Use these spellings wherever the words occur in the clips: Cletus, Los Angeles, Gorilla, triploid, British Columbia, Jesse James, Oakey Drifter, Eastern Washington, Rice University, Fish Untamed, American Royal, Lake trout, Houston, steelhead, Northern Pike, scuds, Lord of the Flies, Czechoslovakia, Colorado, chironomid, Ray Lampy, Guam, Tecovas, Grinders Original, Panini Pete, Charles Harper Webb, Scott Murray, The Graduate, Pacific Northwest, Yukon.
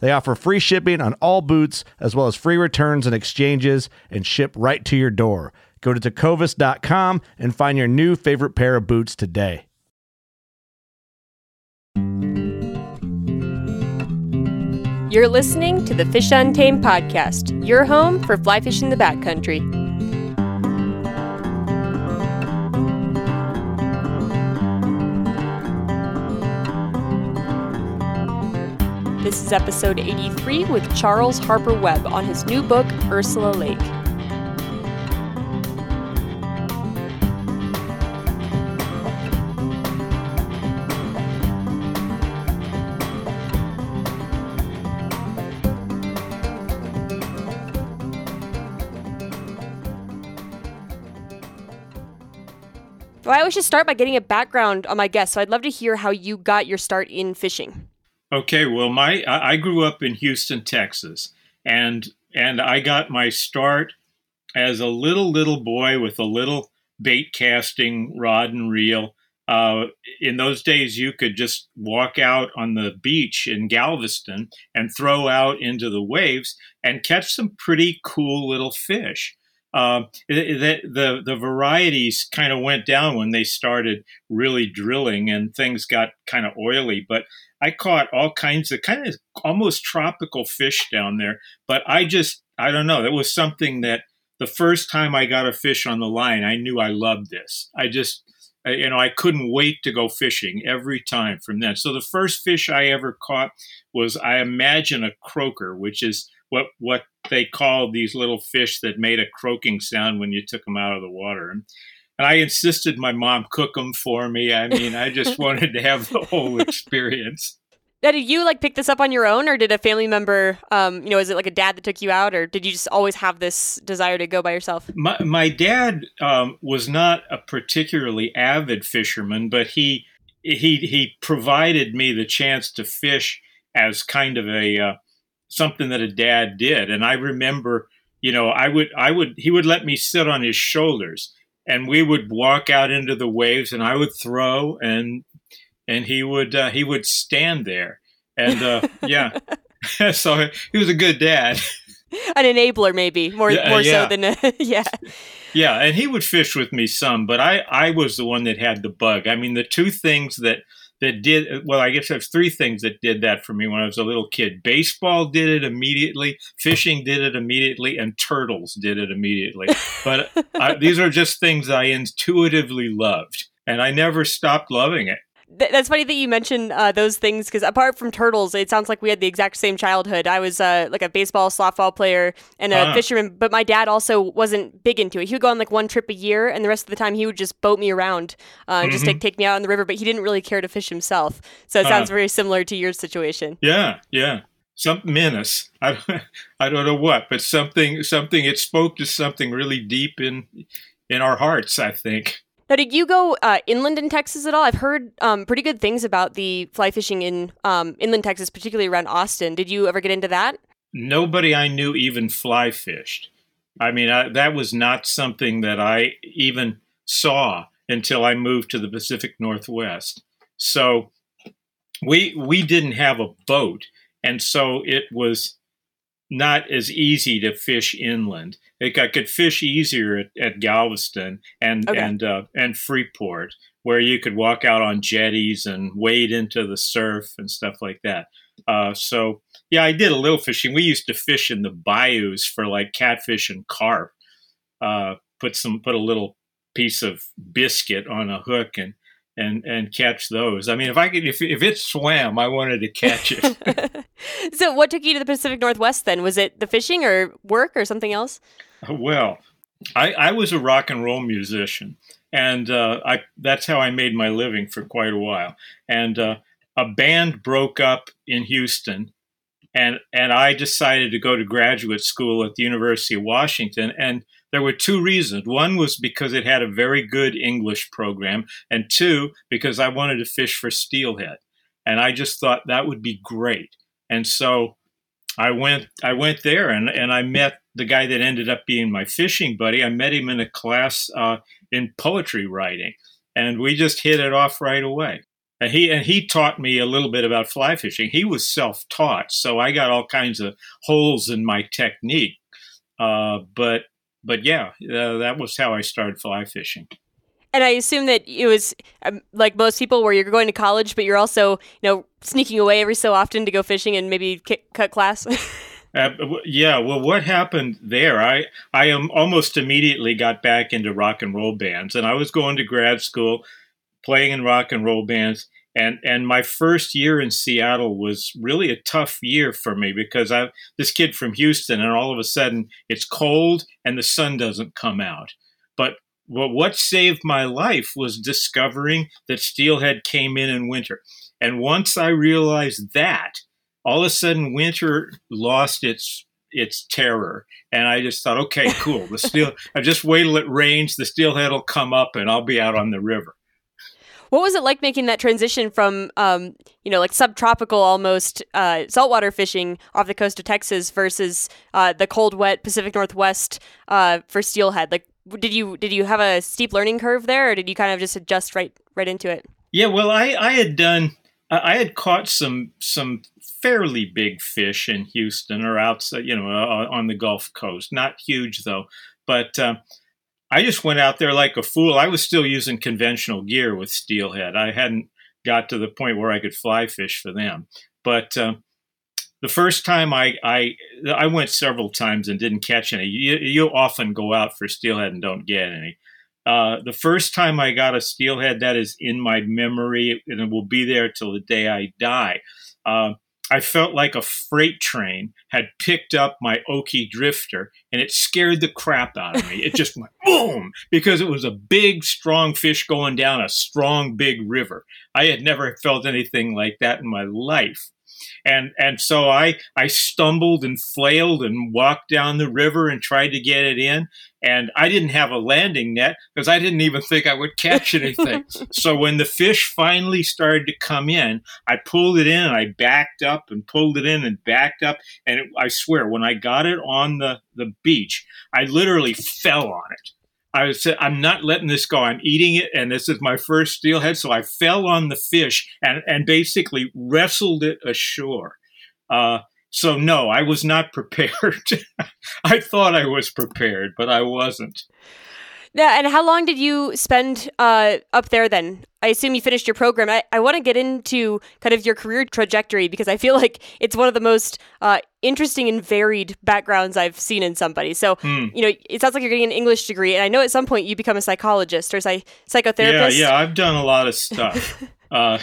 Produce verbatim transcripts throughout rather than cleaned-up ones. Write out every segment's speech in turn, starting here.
They offer free shipping on all boots, as well as free returns and exchanges, and ship right to your door. Go to tecovas dot com and find your new favorite pair of boots today. You're listening to the Fish Untamed podcast, your home for fly fish in the backcountry. This is episode eighty-three with Charles Harper Webb on his new book, Ursula Lake. Well, I always just start by getting a background on my guest, so I'd love to hear how you got your start in fishing. Okay, well, my I grew up in Houston, Texas, and and I got my start as a little, little boy with a little bait casting rod and reel. Uh, in those days, you could just walk out on the beach in Galveston and throw out into the waves and catch some pretty cool little fish. Uh, the, the the varieties kind of went down when they started really drilling and things got kind of oily, but I caught all kinds of kind of almost tropical fish down there. But I just, I don't know, it was something that the first time I got a fish on the line, I knew I loved this. I just, you know, I couldn't wait to go fishing every time from then. So the first fish I ever caught was, I imagine, a croaker, which is what what they called these little fish that made a croaking sound when you took them out of the water. And, and I insisted my mom cook them for me. I mean, I just wanted to have the whole experience. Now, did you like pick this up on your own, or did a family member, um, you know, is it like a dad that took you out, or did you just always have this desire to go by yourself? My, my dad um, was not a particularly avid fisherman, but he, he, he provided me the chance to fish as kind of a, uh, something that a dad did. And I remember, you know, I would, I would, he would let me sit on his shoulders and we would walk out into the waves and I would throw and, and he would, uh, he would stand there. And, uh, yeah. So he was a good dad. An enabler, maybe more, yeah, more yeah. so than, a, yeah. Yeah. And he would fish with me some, but I, I was the one that had the bug. I mean, the two things that, That did, well, I guess there's three things that did that for me when I was a little kid. Baseball did it immediately, fishing did it immediately, and turtles did it immediately. But I, these are just things I intuitively loved, and I never stopped loving it. Th- that's funny that you mentioned uh, those things, because apart from turtles, it sounds like we had the exact same childhood. I was uh, like a baseball, softball player and a uh. fisherman, but my dad also wasn't big into it. He would go on like one trip a year, and the rest of the time he would just boat me around uh, and mm-hmm. just take, take me out on the river, but he didn't really care to fish himself. So it sounds uh. very similar to your situation. Yeah, yeah. Some menace. I, I don't know what, but something, something, it spoke to something really deep in in our hearts, I think. Now, did you go uh, inland in Texas at all? I've heard um, pretty good things about the fly fishing in um, inland Texas, particularly around Austin. Did you ever get into that? Nobody I knew even fly fished. I mean, I, that was not something that I even saw until I moved to the Pacific Northwest. So we we didn't have a boat, and so it was not as easy to fish inland. It, I could fish easier at, at Galveston and okay. and uh, and Freeport, where you could walk out on jetties and wade into the surf and stuff like that. Uh, so, yeah, I did a little fishing. We used to fish in the bayous for like catfish and carp. Uh, put some put a little piece of biscuit on a hook and and and catch those. I mean, if I could, if if it swam, I wanted to catch it. So, what took you to the Pacific Northwest then? Was it the fishing or work or something else? Well, I, I was a rock and roll musician, and uh, I that's how I made my living for quite a while. And uh, a band broke up in Houston, and and I decided to go to graduate school at the University of Washington. And there were two reasons. One was because it had a very good English program, and two, because I wanted to fish for steelhead. And I just thought that would be great. And so I went I went there, and, and I met the guy that ended up being my fishing buddy. I met him in a class uh, in poetry writing, and we just hit it off right away. And he and he taught me a little bit about fly fishing. He was self-taught, so I got all kinds of holes in my technique. Uh, but But yeah, uh, that was how I started fly fishing. And I assume that it was um, like most people where you're going to college, but you're also, you know, sneaking away every so often to go fishing and maybe kick, cut class. uh, yeah. Well, what happened there? I, I um, almost immediately got back into rock and roll bands, and I was going to grad school playing in rock and roll bands. And and my first year in Seattle was really a tough year for me because I this kid from Houston, and all of a sudden it's cold and the sun doesn't come out. But well, what saved my life was discovering that steelhead came in in winter. And once I realized that, all of a sudden winter lost its its terror. And I just thought, okay, cool. The steel I just wait till it rains, the steelhead will come up and I'll be out on the river. What was it like making that transition from, um, you know, like subtropical almost uh, saltwater fishing off the coast of Texas versus uh, the cold, wet Pacific Northwest uh, for steelhead? Like, did you did you have a steep learning curve there, or did you kind of just adjust right right into it? Yeah, well, I, I had done, I had caught some some fairly big fish in Houston or outside, you know, on the Gulf Coast. Not huge though, but. Um, I just went out there like a fool. I was still using conventional gear with steelhead. I hadn't got to the point where I could fly fish for them. But uh, the first time I, I I went several times and didn't catch any. You, you often go out for steelhead and don't get any. Uh, the first time I got a steelhead, that is in my memory, and it will be there till the day I die. Uh, I felt like a freight train had picked up my Oakey Drifter, and it scared the crap out of me. It just went boom, because it was a big, strong fish going down a strong, big river. I had never felt anything like that in my life. And and so I, I stumbled and flailed and walked down the river and tried to get it in. And I didn't have a landing net because I didn't even think I would catch anything. So when the fish finally started to come in, I pulled it in and I backed up and pulled it in and backed up. And it, I swear, when I got it on the, the beach, I literally fell on it. I said, I'm not letting this go. I'm eating it, and this is my first steelhead. So I fell on the fish and, and basically wrestled it ashore. Uh, so, no, I was not prepared. I thought I was prepared, but I wasn't. Yeah, and how long did you spend uh, up there then? I assume you finished your program. I, I want to get into kind of your career trajectory because I feel like it's one of the most uh, interesting and varied backgrounds I've seen in somebody. So, mm. you know, it sounds like you're getting an English degree. And I know at some point you become a psychologist or psych- psychotherapist. Yeah, yeah, I've done a lot of stuff. uh,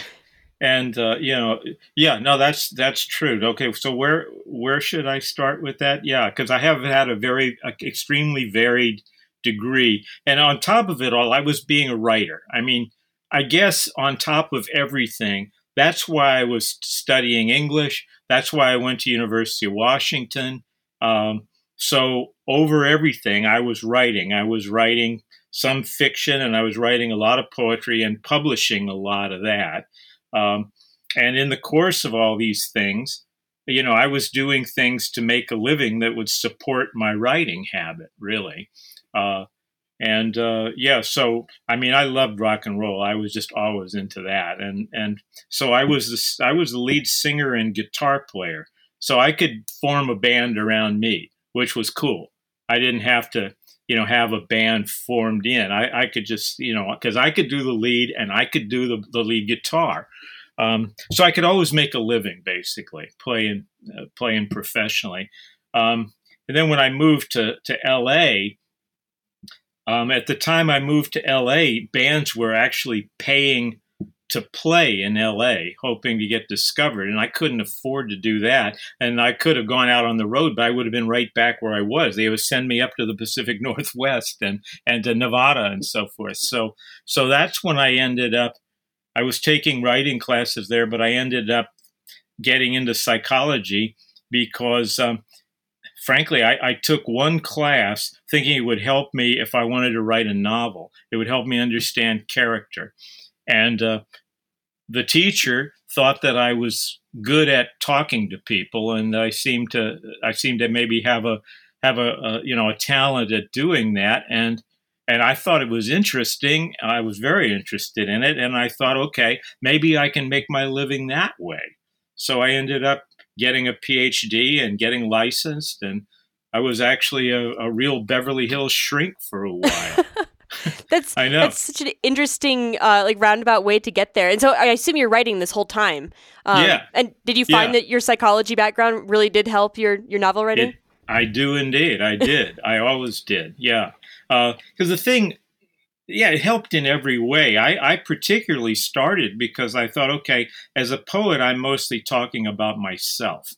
and, uh, you know, yeah, no, that's that's true. Okay, so where where should I start with that? Yeah, because I have had a very a, extremely varied degree. And on top of it all, I was being a writer. I mean, I guess on top of everything, that's why I was studying English. That's why I went to University of Washington. Um, so over everything, I was writing. I was writing some fiction, and I was writing a lot of poetry and publishing a lot of that. Um, and in the course of all these things, you know, I was doing things to make a living that would support my writing habit, really. Uh, and, uh, yeah, so, I mean, I loved rock and roll. I was just always into that. And, and so I was, the, I was the lead singer and guitar player. So I could form a band around me, which was cool. I didn't have to, you know, have a band formed in. I, I could just, you know, because I could do the lead and I could do the, the lead guitar. Um, so I could always make a living, basically, playing uh, playing professionally. Um, and then when I moved to, to L A, um, at the time I moved to L A, bands were actually paying to play in L A, hoping to get discovered. And I couldn't afford to do that. And I could have gone out on the road, but I would have been right back where I was. They would send me up to the Pacific Northwest and, and to Nevada and so forth. So, so that's when I ended up. I was taking writing classes there, but I ended up getting into psychology because, um, frankly, I, I took one class thinking it would help me if I wanted to write a novel. It would help me understand character. And uh, the teacher thought that I was good at talking to people, and I seemed to I seemed to maybe have a have a, a you know a talent at doing that. And And I thought it was interesting. I was very interested in it. And I thought, okay, maybe I can make my living that way. So I ended up getting a P H D and getting licensed. And I was actually a, a real Beverly Hills shrink for a while. That's I know. That's such an interesting uh, like roundabout way to get there. And so I assume you're writing this whole time. Um, yeah. And did you find yeah. that your psychology background really did help your, your novel writing? It, I do indeed. I did. I always did. Yeah. Because uh, the thing, yeah, it helped in every way. I, I particularly started because I thought, okay, as a poet, I'm mostly talking about myself.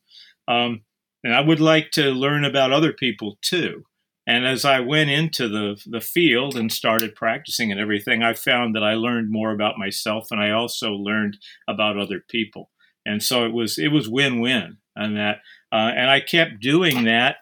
Um, and I would like to learn about other people too. And as I went into the, the field and started practicing and everything, I found that I learned more about myself, and I also learned about other people. And so it was it was win-win on that. Uh, and I kept doing that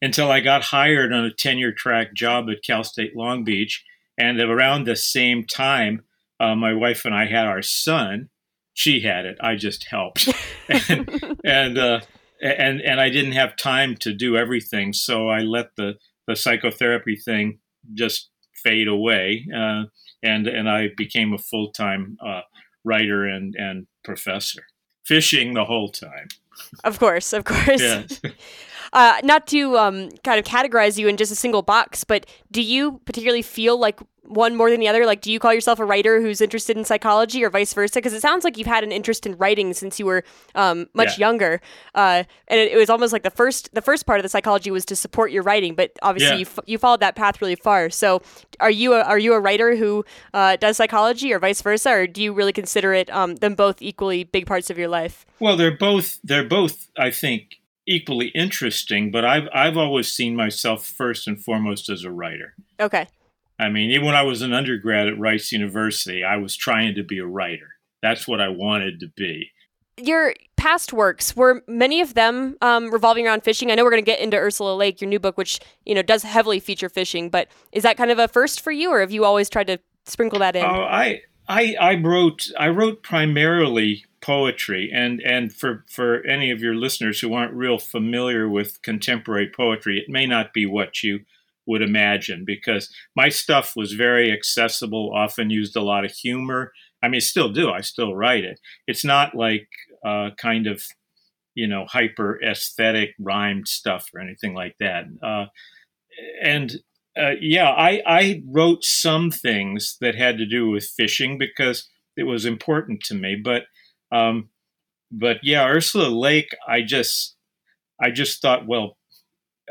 until I got hired on a tenure track job at Cal State Long Beach. And around the same time, uh, my wife and I had our son. She had it. I just helped. and and, uh, and and I didn't have time to do everything. So I let the, the psychotherapy thing just fade away. Uh, and, and I became a full-time uh, writer and, and professor, fishing the whole time. Of course, of course. Yes. Uh, not to um, kind of categorize you in just a single box, but do you particularly feel like one more than the other? Like, do you call yourself a writer who's interested in psychology or vice versa? Because it sounds like you've had an interest in writing since you were um, much yeah. younger. Uh, and it, it was almost like the first the first part of the psychology was to support your writing, but obviously yeah. you, f- you followed that path really far. So are you a, are you a writer who uh, does psychology or vice versa? Or do you really consider it um, them both equally big parts of your life? Well, they're both, they're both, I think, equally interesting, but I've I've always seen myself first and foremost as a writer. Okay. I mean, even when I was an undergrad at Rice University, I was trying to be a writer. That's what I wanted to be. Your past works, were many of them um, revolving around fishing? I know we're going to get into Ursula Lake, your new book, which you know does heavily feature fishing. But is that kind of a first for you, or have you always tried to sprinkle that in? Oh, I I I wrote I wrote primarily poetry, and and for, for any of your listeners who aren't real familiar with contemporary poetry, it may not be what you would imagine, because my stuff was very accessible, often used a lot of humor. I mean, I still do. I still write it. It's not like uh, kind of, you know, hyper aesthetic rhymed stuff or anything like that. Uh, and uh, yeah, I, I wrote some things that had to do with fishing because it was important to me, but Um, but yeah, Ursula Lake, I just, I just thought, well,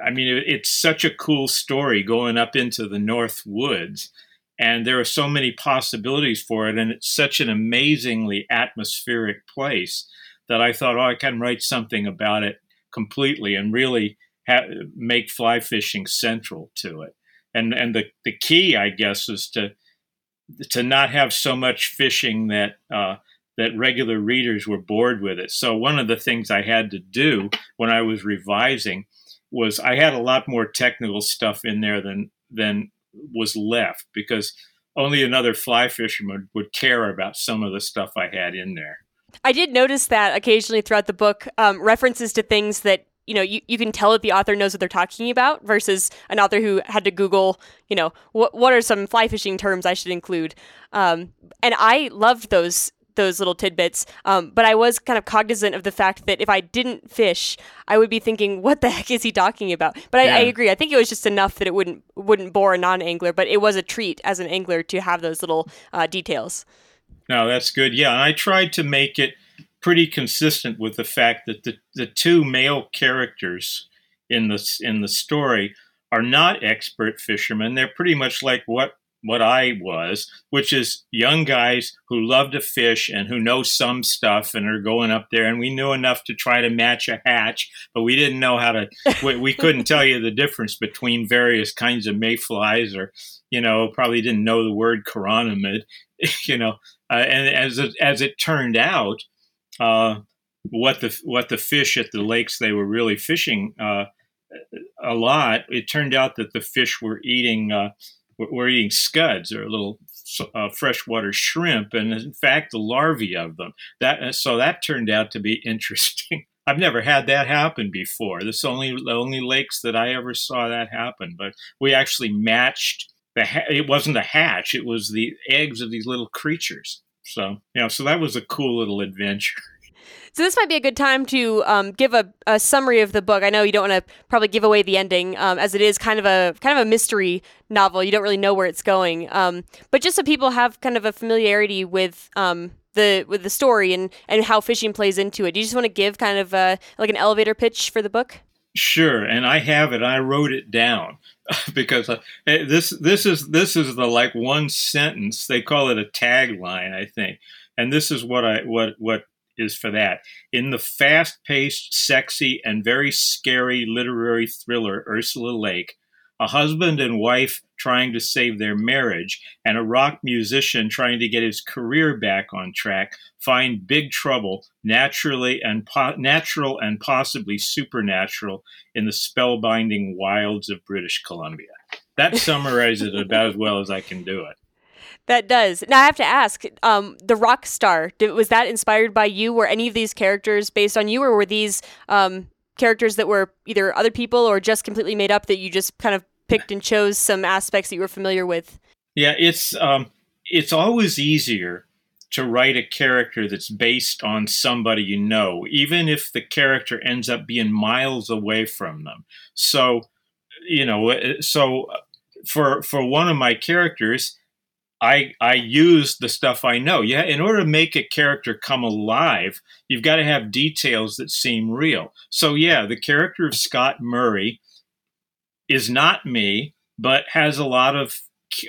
I mean, it, it's such a cool story going up into the North Woods, and there are so many possibilities for it. And it's such an amazingly atmospheric place that I thought, oh, I can write something about it completely and really ha- make fly fishing central to it. And, and the, the key, I guess, is to, to not have so much fishing that, uh, that regular readers were bored with it. So one of the things I had to do when I was revising was I had a lot more technical stuff in there than than was left, because only another fly fisherman would care about some of the stuff I had in there. I did notice that occasionally throughout the book, um, references to things that, you know, you, you can tell that the author knows what they're talking about versus an author who had to Google, you know, what what are some fly fishing terms I should include? Um, and I loved those those little tidbits. Um, but I was kind of cognizant of the fact that if I didn't fish, I would be thinking, what the heck is he talking about? But I, yeah. I agree. I think it was just enough that it wouldn't wouldn't bore a non-angler, but it was a treat as an angler to have those little uh, details. No, that's good. Yeah. And I tried to make it pretty consistent with the fact that the, the two male characters in the, in the story are not expert fishermen. They're pretty much like what, what I was, which is young guys who love to fish and who know some stuff and are going up there. And we knew enough to try to match a hatch, but we didn't know how to, we, we couldn't tell you the difference between various kinds of mayflies or, you know, probably didn't know the word chironomid, you know. Uh, and as it, as it turned out, uh, what the what the fish at the lakes they were really fishing uh, a lot. It turned out that the fish were eating uh, were eating scuds, or little uh, freshwater shrimp, and in fact the larvae of them. That so that turned out to be interesting. I've never had that happen before. This only the only lakes that I ever saw that happen. But we actually matched. The ha- it wasn't a hatch; it was the eggs of these little creatures. So yeah, so that was a cool little adventure. So this might be a good time to um, give a, a summary of the book. I know you don't want to probably give away the ending, um, as it is kind of a kind of a mystery novel. You don't really know where it's going, um, but just so people have kind of a familiarity with um, the with the story and and how fishing plays into it. Do you just want to give kind of a, like an elevator pitch for the book? Sure, and I have it. I wrote it down. Because uh, this this is this is the like one sentence, they call it a tagline, I think, and this is what I what what is for that. In the fast-paced, sexy, and very scary literary thriller Ursula Lake, a husband and wife trying to save their marriage and a rock musician trying to get his career back on track find big trouble, naturally and po- natural and possibly supernatural, in the spellbinding wilds of British Columbia. That summarizes it about as well as I can do it. That does. Now I have to ask, um, the rock star, did, was that inspired by you? Were any of these characters based on you, or were these um, characters that were either other people or just completely made up that you just kind of picked and chose some aspects that you were familiar with? Yeah, it's um, it's always easier to write a character that's based on somebody you know, even if the character ends up being miles away from them. So, you know, so for for one of my characters, I I used the stuff I know. Yeah, in order to make a character come alive, you've got to have details that seem real. So yeah, the character of Scott Murray is not me, but has a lot of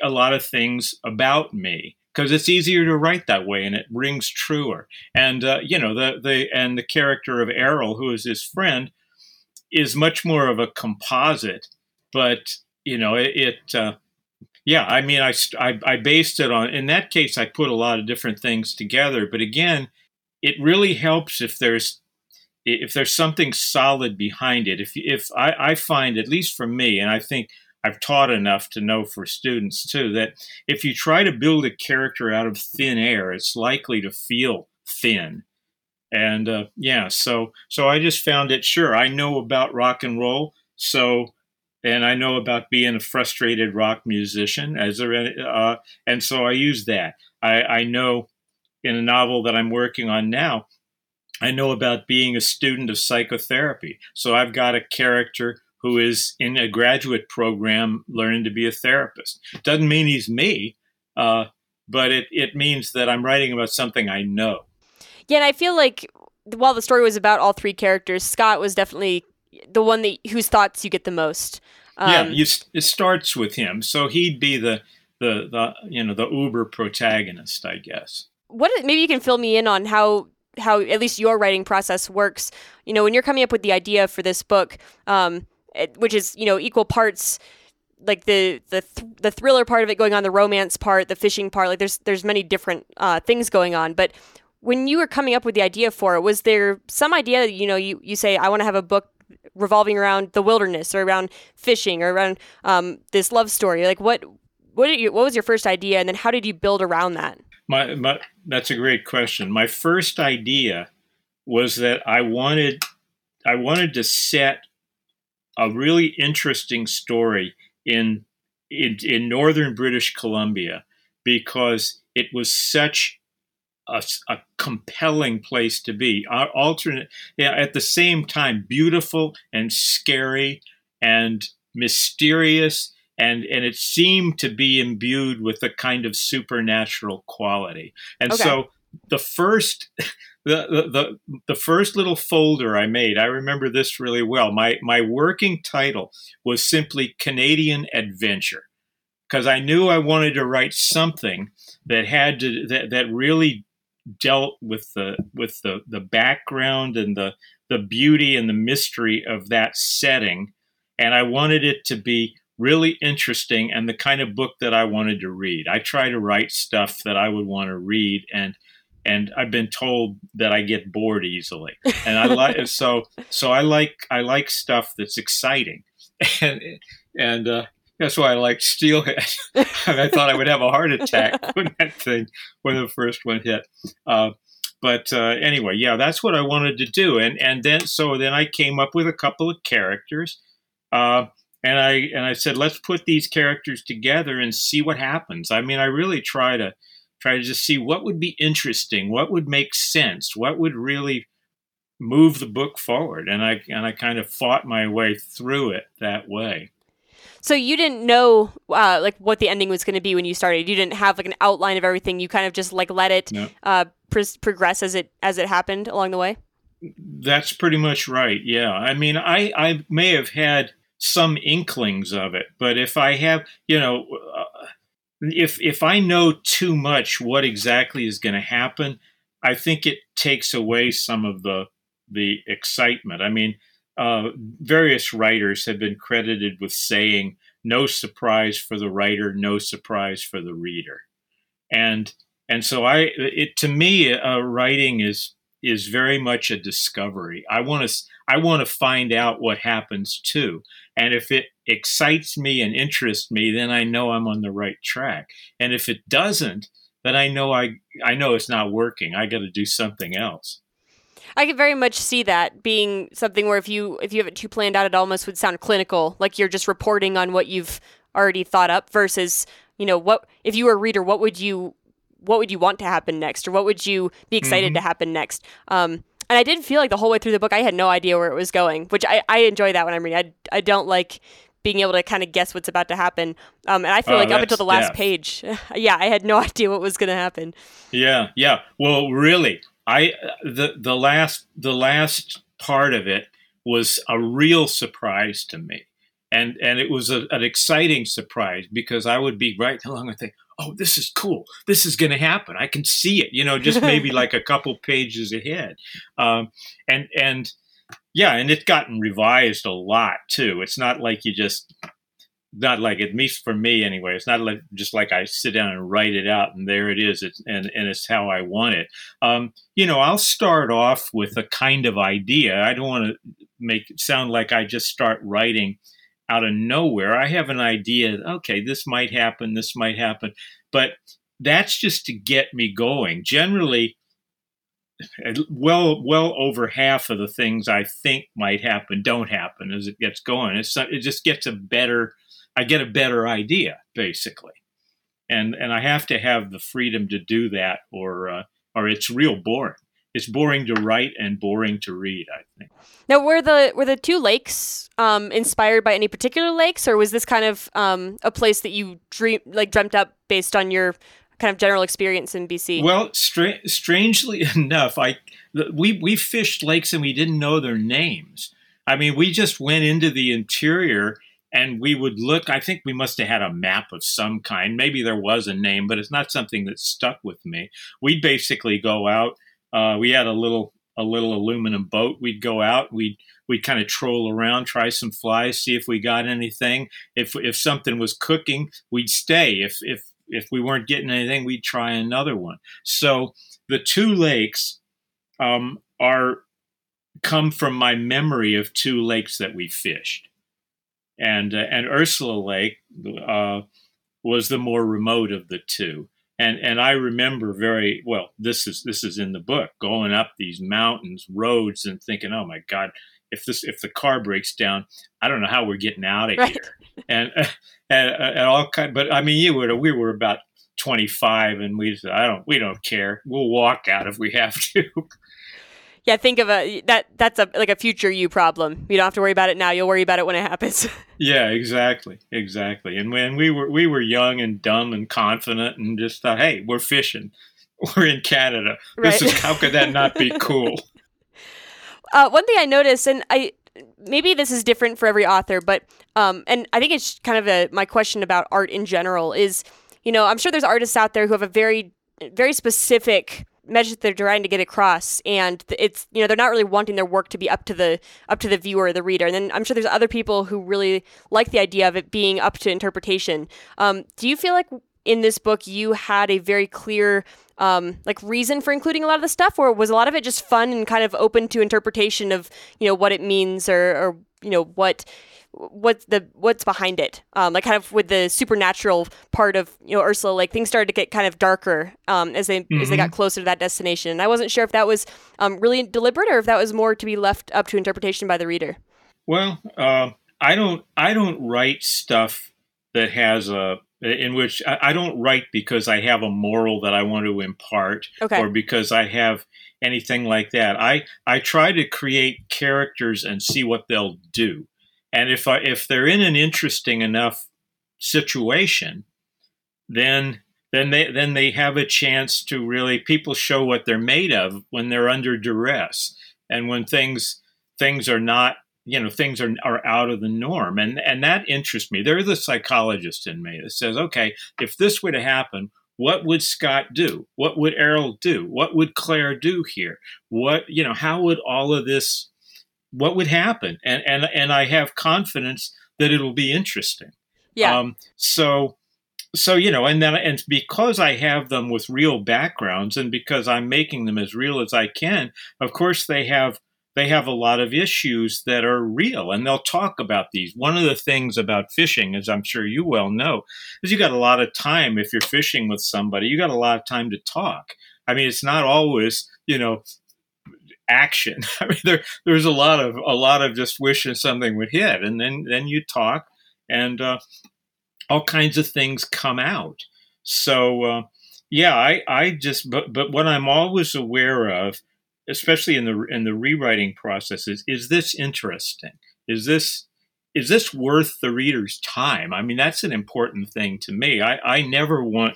a lot of things about me, because it's easier to write that way and it rings truer. And uh, you know, the the and the character of Errol, who is his friend, is much more of a composite. But you know, it, it uh, yeah, I mean, I, I I based it on. In that case, I put a lot of different things together. But again, it really helps if there's. If there's something solid behind it, if if I, I find, at least for me, and I think I've taught enough to know for students too, that if you try to build a character out of thin air, it's likely to feel thin. And uh, yeah, so so I just found it. Sure, I know about rock and roll, so and I know about being a frustrated rock musician, as a, uh, and so I use that. I, I know in a novel that I'm working on now, I know about being a student of psychotherapy. So I've got a character who is in a graduate program learning to be a therapist. Doesn't mean he's me, uh, but it, it means that I'm writing about something I know. Yeah, and I feel like while the story was about all three characters, Scott was definitely the one that whose thoughts you get the most. Um, yeah, you, it starts with him. So he'd be the, the, the, you know, the uber protagonist, I guess. What maybe you can fill me in on how... how at least your writing process works, you know, when you're coming up with the idea for this book, um, it, which is, you know, equal parts, like the, the, th- the thriller part of it going on, the romance part, the fishing part, like there's, there's many different uh, things going on. But when you were coming up with the idea for it, was there some idea that, you know, you, you say, I want to have a book revolving around the wilderness or around fishing or around um, this love story? Like what, what did you, what was your first idea? And then how did you build around that? My, my that's a great question. My first idea was that I wanted I wanted to set a really interesting story in in, in northern British Columbia, because it was such a, a compelling place to be. Our alternate, yeah, at the same time, beautiful and scary and mysterious, and and it seemed to be imbued with a kind of supernatural quality. And okay. so the first the, the the the first little folder I made, I remember this really well. My my working title was simply Canadian Adventure, because I knew I wanted to write something that had to that, that really dealt with the with the, the background and the the beauty and the mystery of that setting, and I wanted it to be really interesting and the kind of book that I wanted to read. I try to write stuff that I would want to read, and and I've been told that I get bored easily. And I like so so I like I like stuff that's exciting, and and uh, that's why I like Steelhead. I thought I would have a heart attack when that thing when the first one hit. Uh, but uh, anyway, yeah, that's what I wanted to do, and and then so then I came up with a couple of characters. Uh, And I and I said, let's put these characters together and see what happens. I mean, I really try to try to just see what would be interesting, what would make sense, what would really move the book forward. And I and I kind of fought my way through it that way. So you didn't know uh, like what the ending was going to be when you started. You didn't have like an outline of everything. You kind of just like let it no. uh, pr- progress as it as it happened along the way. That's pretty much right. Yeah, I mean, I I may have had some inklings of it, but if I have, you know, uh, if if I know too much what exactly is going to happen, I think it takes away some of the the excitement. I mean, uh, various writers have been credited with saying, "No surprise for the writer, no surprise for the reader," and and so I, it to me, uh, writing is is very much a discovery. I want to I want to find out what happens too. And if it excites me and interests me, then I know I'm on the right track. And if it doesn't, then I know I I know it's not working. I got to do something else. I could very much see that being something where if you if you have it too planned out, it almost would sound clinical, like you're just reporting on what you've already thought up versus, you know, what if you were a reader, what would you what would you want to happen next, or what would you be excited mm-hmm. to happen next? Um, And I did feel like the whole way through the book, I had no idea where it was going, which I, I enjoy that when I'm reading. I, I don't like being able to kind of guess what's about to happen. Um, and I feel oh, like up until the last yeah. page, yeah, I had no idea what was going to happen. Yeah, yeah. Well, really, I the the last the last part of it was a real surprise to me, and and it was a, an exciting surprise, because I would be right along and think, oh, this is cool. This is going to happen. I can see it, you know, just maybe like a couple pages ahead. Um, and, and yeah, and it's gotten revised a lot too. It's not like you just, not like, at least for me anyway, it's not like just like I sit down and write it out and there it is. It's, and, and it's how I want it. Um, you know, I'll start off with a kind of idea. I don't want to make it sound like I just start writing out of nowhere. I have an idea, okay, this might happen, this might happen, but that's just to get me going. Generally, well well over half of the things I think might happen don't happen as it gets going. It's not, it just gets a better, I get a better idea, basically. And and I have to have the freedom to do that, or uh, or it's real boring. It's boring to write and boring to read, I think. Now, were the were the two lakes um, inspired by any particular lakes, or was this kind of um, a place that you dream like dreamt up based on your kind of general experience in B C? Well, stra- strangely enough, I the, we we fished lakes and we didn't know their names. I mean, we just went into the interior and we would look. I think we must have had a map of some kind. Maybe there was a name, but it's not something that stuck with me. We'd basically go out. Uh, we had a little a little aluminum boat. We'd go out. We'd we'd kind of troll around, try some flies, see if we got anything. If if something was cooking, we'd stay. If if if we weren't getting anything, we'd try another one. So the two lakes um, are come from my memory of two lakes that we fished, and uh, and Ursula Lake uh, was the more remote of the two. And and I remember very well, this is this is in the book, going up these mountains, roads, and thinking, oh my God, if this if the car breaks down, I don't know how we're getting out of right. here. And, and and all kind, but I mean, you were we were about twenty-five, and we said, I don't we don't care. We'll walk out if we have to. Yeah, think of a that that's a like a future you problem. You don't have to worry about it now. You'll worry about it when it happens. Yeah, exactly, exactly. And when we were we were young and dumb and confident and just thought, hey, we're fishing. We're in Canada. Right. This is how could that not be cool? Uh, one thing I noticed, and I maybe this is different for every author, but um, and I think it's kind of a my question about art in general is, you know, I'm sure there's artists out there who have a very very specific message they're trying to get across, and it's, you know, they're not really wanting their work to be up to the up to the viewer or the reader. And then I'm sure there's other people who really like the idea of it being up to interpretation. Um, do you feel like in this book you had a very clear um, like reason for including a lot of the stuff, or was a lot of it just fun and kind of open to interpretation of, you know, what it means or, or you know what what's the what's behind it? Um, like kind of with the supernatural part of, you know, Ursula Lake, things started to get kind of darker um, as they mm-hmm. as they got closer to that destination. And I wasn't sure if that was um, really deliberate or if that was more to be left up to interpretation by the reader. Well, uh, I don't I don't write stuff that has a in which I, I don't write because I have a moral that I want to impart okay. or because I have anything like that. I I try to create characters and see what they'll do. And if I, if they're in an interesting enough situation, then then they then they have a chance to really people show what they're made of when they're under duress and when things things are not, you know, things are are out of the norm. And and that interests me. There is a psychologist in me that says, okay, if this were to happen, what would Scott do? What would Errol do? What would Claire do here? What, you know, how would all of this what would happen? And, and, and I have confidence that it'll be interesting. Yeah. Um, so, so, you know, and then, and because I have them with real backgrounds and because I'm making them as real as I can, of course they have, they have a lot of issues that are real and they'll talk about these. One of the things about fishing, as I'm sure you well know, is you got a lot of time. If you're fishing with somebody, you got a lot of time to talk. I mean, it's not always, you know, action. I mean, there there's a lot of a lot of just wishing something would hit, and then then you talk, and uh, all kinds of things come out. So uh, yeah, I I just but but what I'm always aware of, especially in the in the rewriting process, is is this interesting? Is this is this worth the reader's time? I mean, that's an important thing to me. I I never want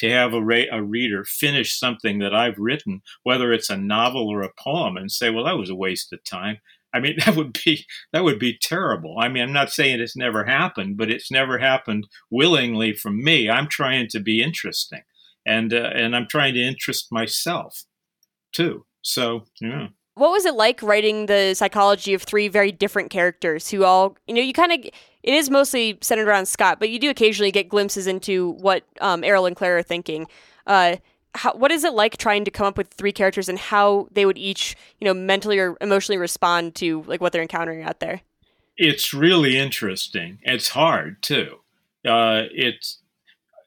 to have a, re- a reader finish something that I've written, whether it's a novel or a poem, and say, well, that was a waste of time. I mean, that would be that would be terrible. I mean, I'm not saying it's never happened, but it's never happened willingly from me. I'm trying to be interesting, and uh, and I'm trying to interest myself, too. So, yeah. What was it like writing the psychology of three very different characters who all, you know, you kind of... It is mostly centered around Scott, but you do occasionally get glimpses into what um, Errol and Claire are thinking. Uh, how, what is it like trying to come up with three characters and how they would each, you know, mentally or emotionally respond to like what they're encountering out there? It's really interesting. It's hard too. Uh, it's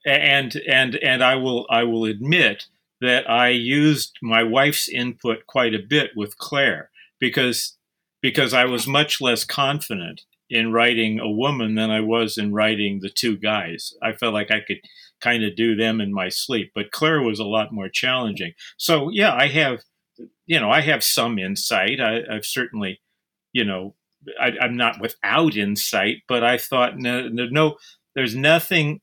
and and and I will I will admit that I used my wife's input quite a bit with Claire because because I was much less confident in writing a woman than I was in writing the two guys. I felt like I could kind of do them in my sleep, but Claire was a lot more challenging. So yeah, I have, you know, I have some insight. I, I've certainly, you know, I, I'm not without insight, but I thought no, no there's nothing.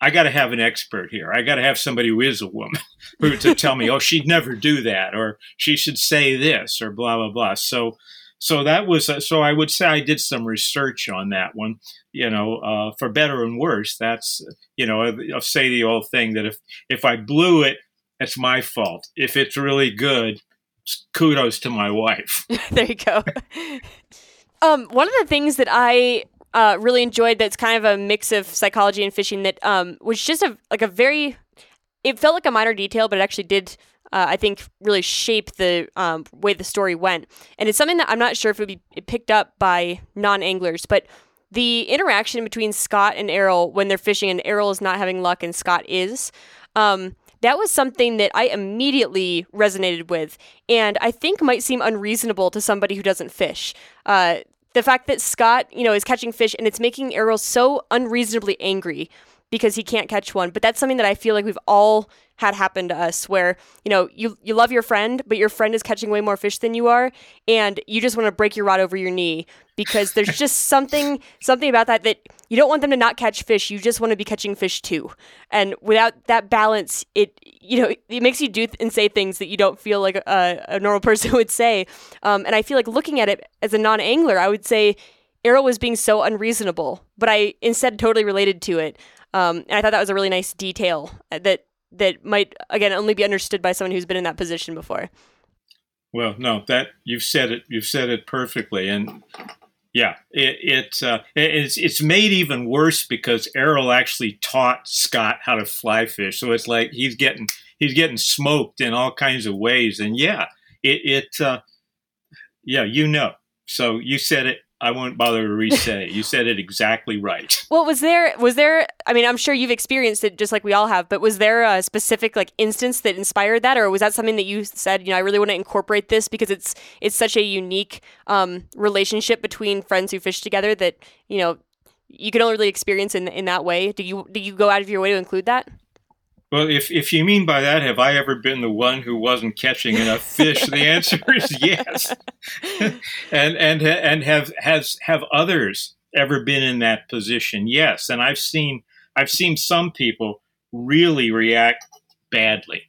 I got to have an expert here. I got to have somebody who is a woman who to tell me, oh, she'd never do that, or she should say this, or blah, blah, blah. So, So that was, so I would say I did some research on that one, you know, uh, for better and worse. That's, you know, I'll say the old thing that if, if I blew it, it's my fault. If it's really good, kudos to my wife. There you go. um, one of the things that I uh, really enjoyed that's kind of a mix of psychology and fishing that um, was just a, like a very, it felt like a minor detail, but it actually did Uh, I think really shape the um, way the story went. And it's something that I'm not sure if it would be picked up by non-anglers, but the interaction between Scott and Errol when they're fishing and Errol is not having luck and Scott is, Um, that was something that I immediately resonated with, and I think might seem unreasonable to somebody who doesn't fish. Uh, the fact that Scott, you know, is catching fish and it's making Errol so unreasonably angry because he can't catch one. But that's something that I feel like we've all had happen to us, where, you know, you you love your friend, but your friend is catching way more fish than you are, and you just want to break your rod over your knee because there's just something something about that that you don't want them to not catch fish. You just want to be catching fish too. And without that balance, it, you know, it makes you do and say things that you don't feel like a, a normal person would say. Um, and I feel like looking at it as a non-angler, I would say Errol was being so unreasonable, but I instead totally related to it. Um, and I thought that was a really nice detail that that might, again, only be understood by someone who's been in that position before. Well, no, that you've said it. You've said it perfectly. And yeah, it, it uh, it's it's made even worse because Errol actually taught Scott how to fly fish. So it's like he's getting he's getting smoked in all kinds of ways. And yeah, it it uh, yeah, you know. So you said it. I won't bother to re-say it. You said it exactly right. Well, was there, was there, I mean, I'm sure you've experienced it just like we all have, but was there a specific like instance that inspired that? Or was that something that you said, you know, I really want to incorporate this because it's, it's such a unique um, relationship between friends who fish together that, you know, you can only really experience in in that way. Do you, do you go out of your way to include that? Well, if if you mean by that, have I ever been the one who wasn't catching enough fish? The answer is yes. and and and have has have others ever been in that position? Yes. And I've seen I've seen some people really react badly.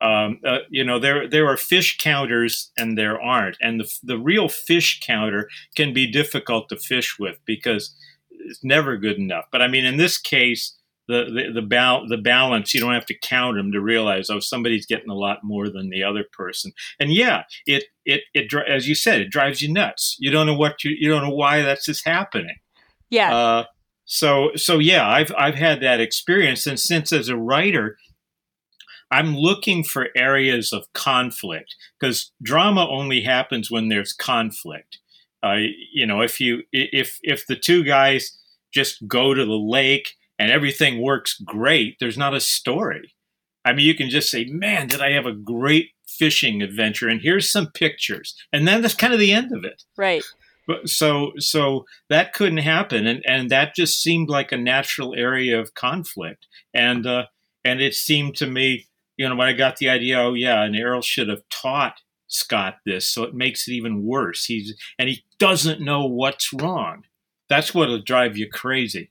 Um, uh, you know, there there are fish counters and there aren't, and the the real fish counter can be difficult to fish with because it's never good enough. But I mean, in this case, The the the, bal- the balance, you don't have to count them to realize, oh, somebody's getting a lot more than the other person. And yeah, it it it as you said, it drives you nuts. You don't know what you you don't know why that's just happening. Yeah. Uh, so so yeah, I've I've had that experience, and since as a writer, I'm looking for areas of conflict because drama only happens when there's conflict. Uh, you know, if you if if the two guys just go to the lake and everything works great, there's not a story. I mean, you can just say, man, did I have a great fishing adventure? And here's some pictures. And then that's kind of the end of it. Right. But so so that couldn't happen. And and that just seemed like a natural area of conflict. And uh, and it seemed to me, you know, when I got the idea, oh, yeah, and Errol should have taught Scott this. So it makes it even worse. He's and he doesn't know what's wrong. That's what will drive you crazy.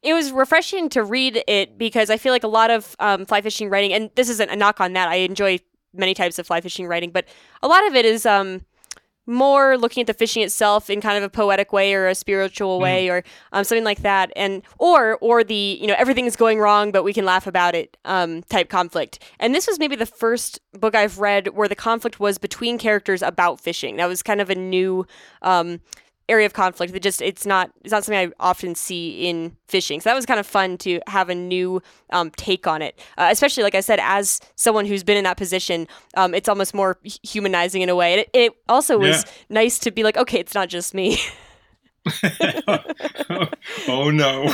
It was refreshing to read it because I feel like a lot of um, fly fishing writing, and this isn't a knock on that. I enjoy many types of fly fishing writing, but a lot of it is um, more looking at the fishing itself in kind of a poetic way or a spiritual way mm. or um, something like that, and or or the, you know, everything's going wrong but we can laugh about it um, type conflict. And this was maybe the first book I've read where the conflict was between characters about fishing. That was kind of a new Um, area of conflict that just it's not it's not something I often see in fishing. So that was kind of fun to have a new um, take on it, uh, especially like I said, as someone who's been in that position, um, it's almost more humanizing in a way. And it, it also was yeah. nice to be like, okay, it's not just me. oh, oh, oh no,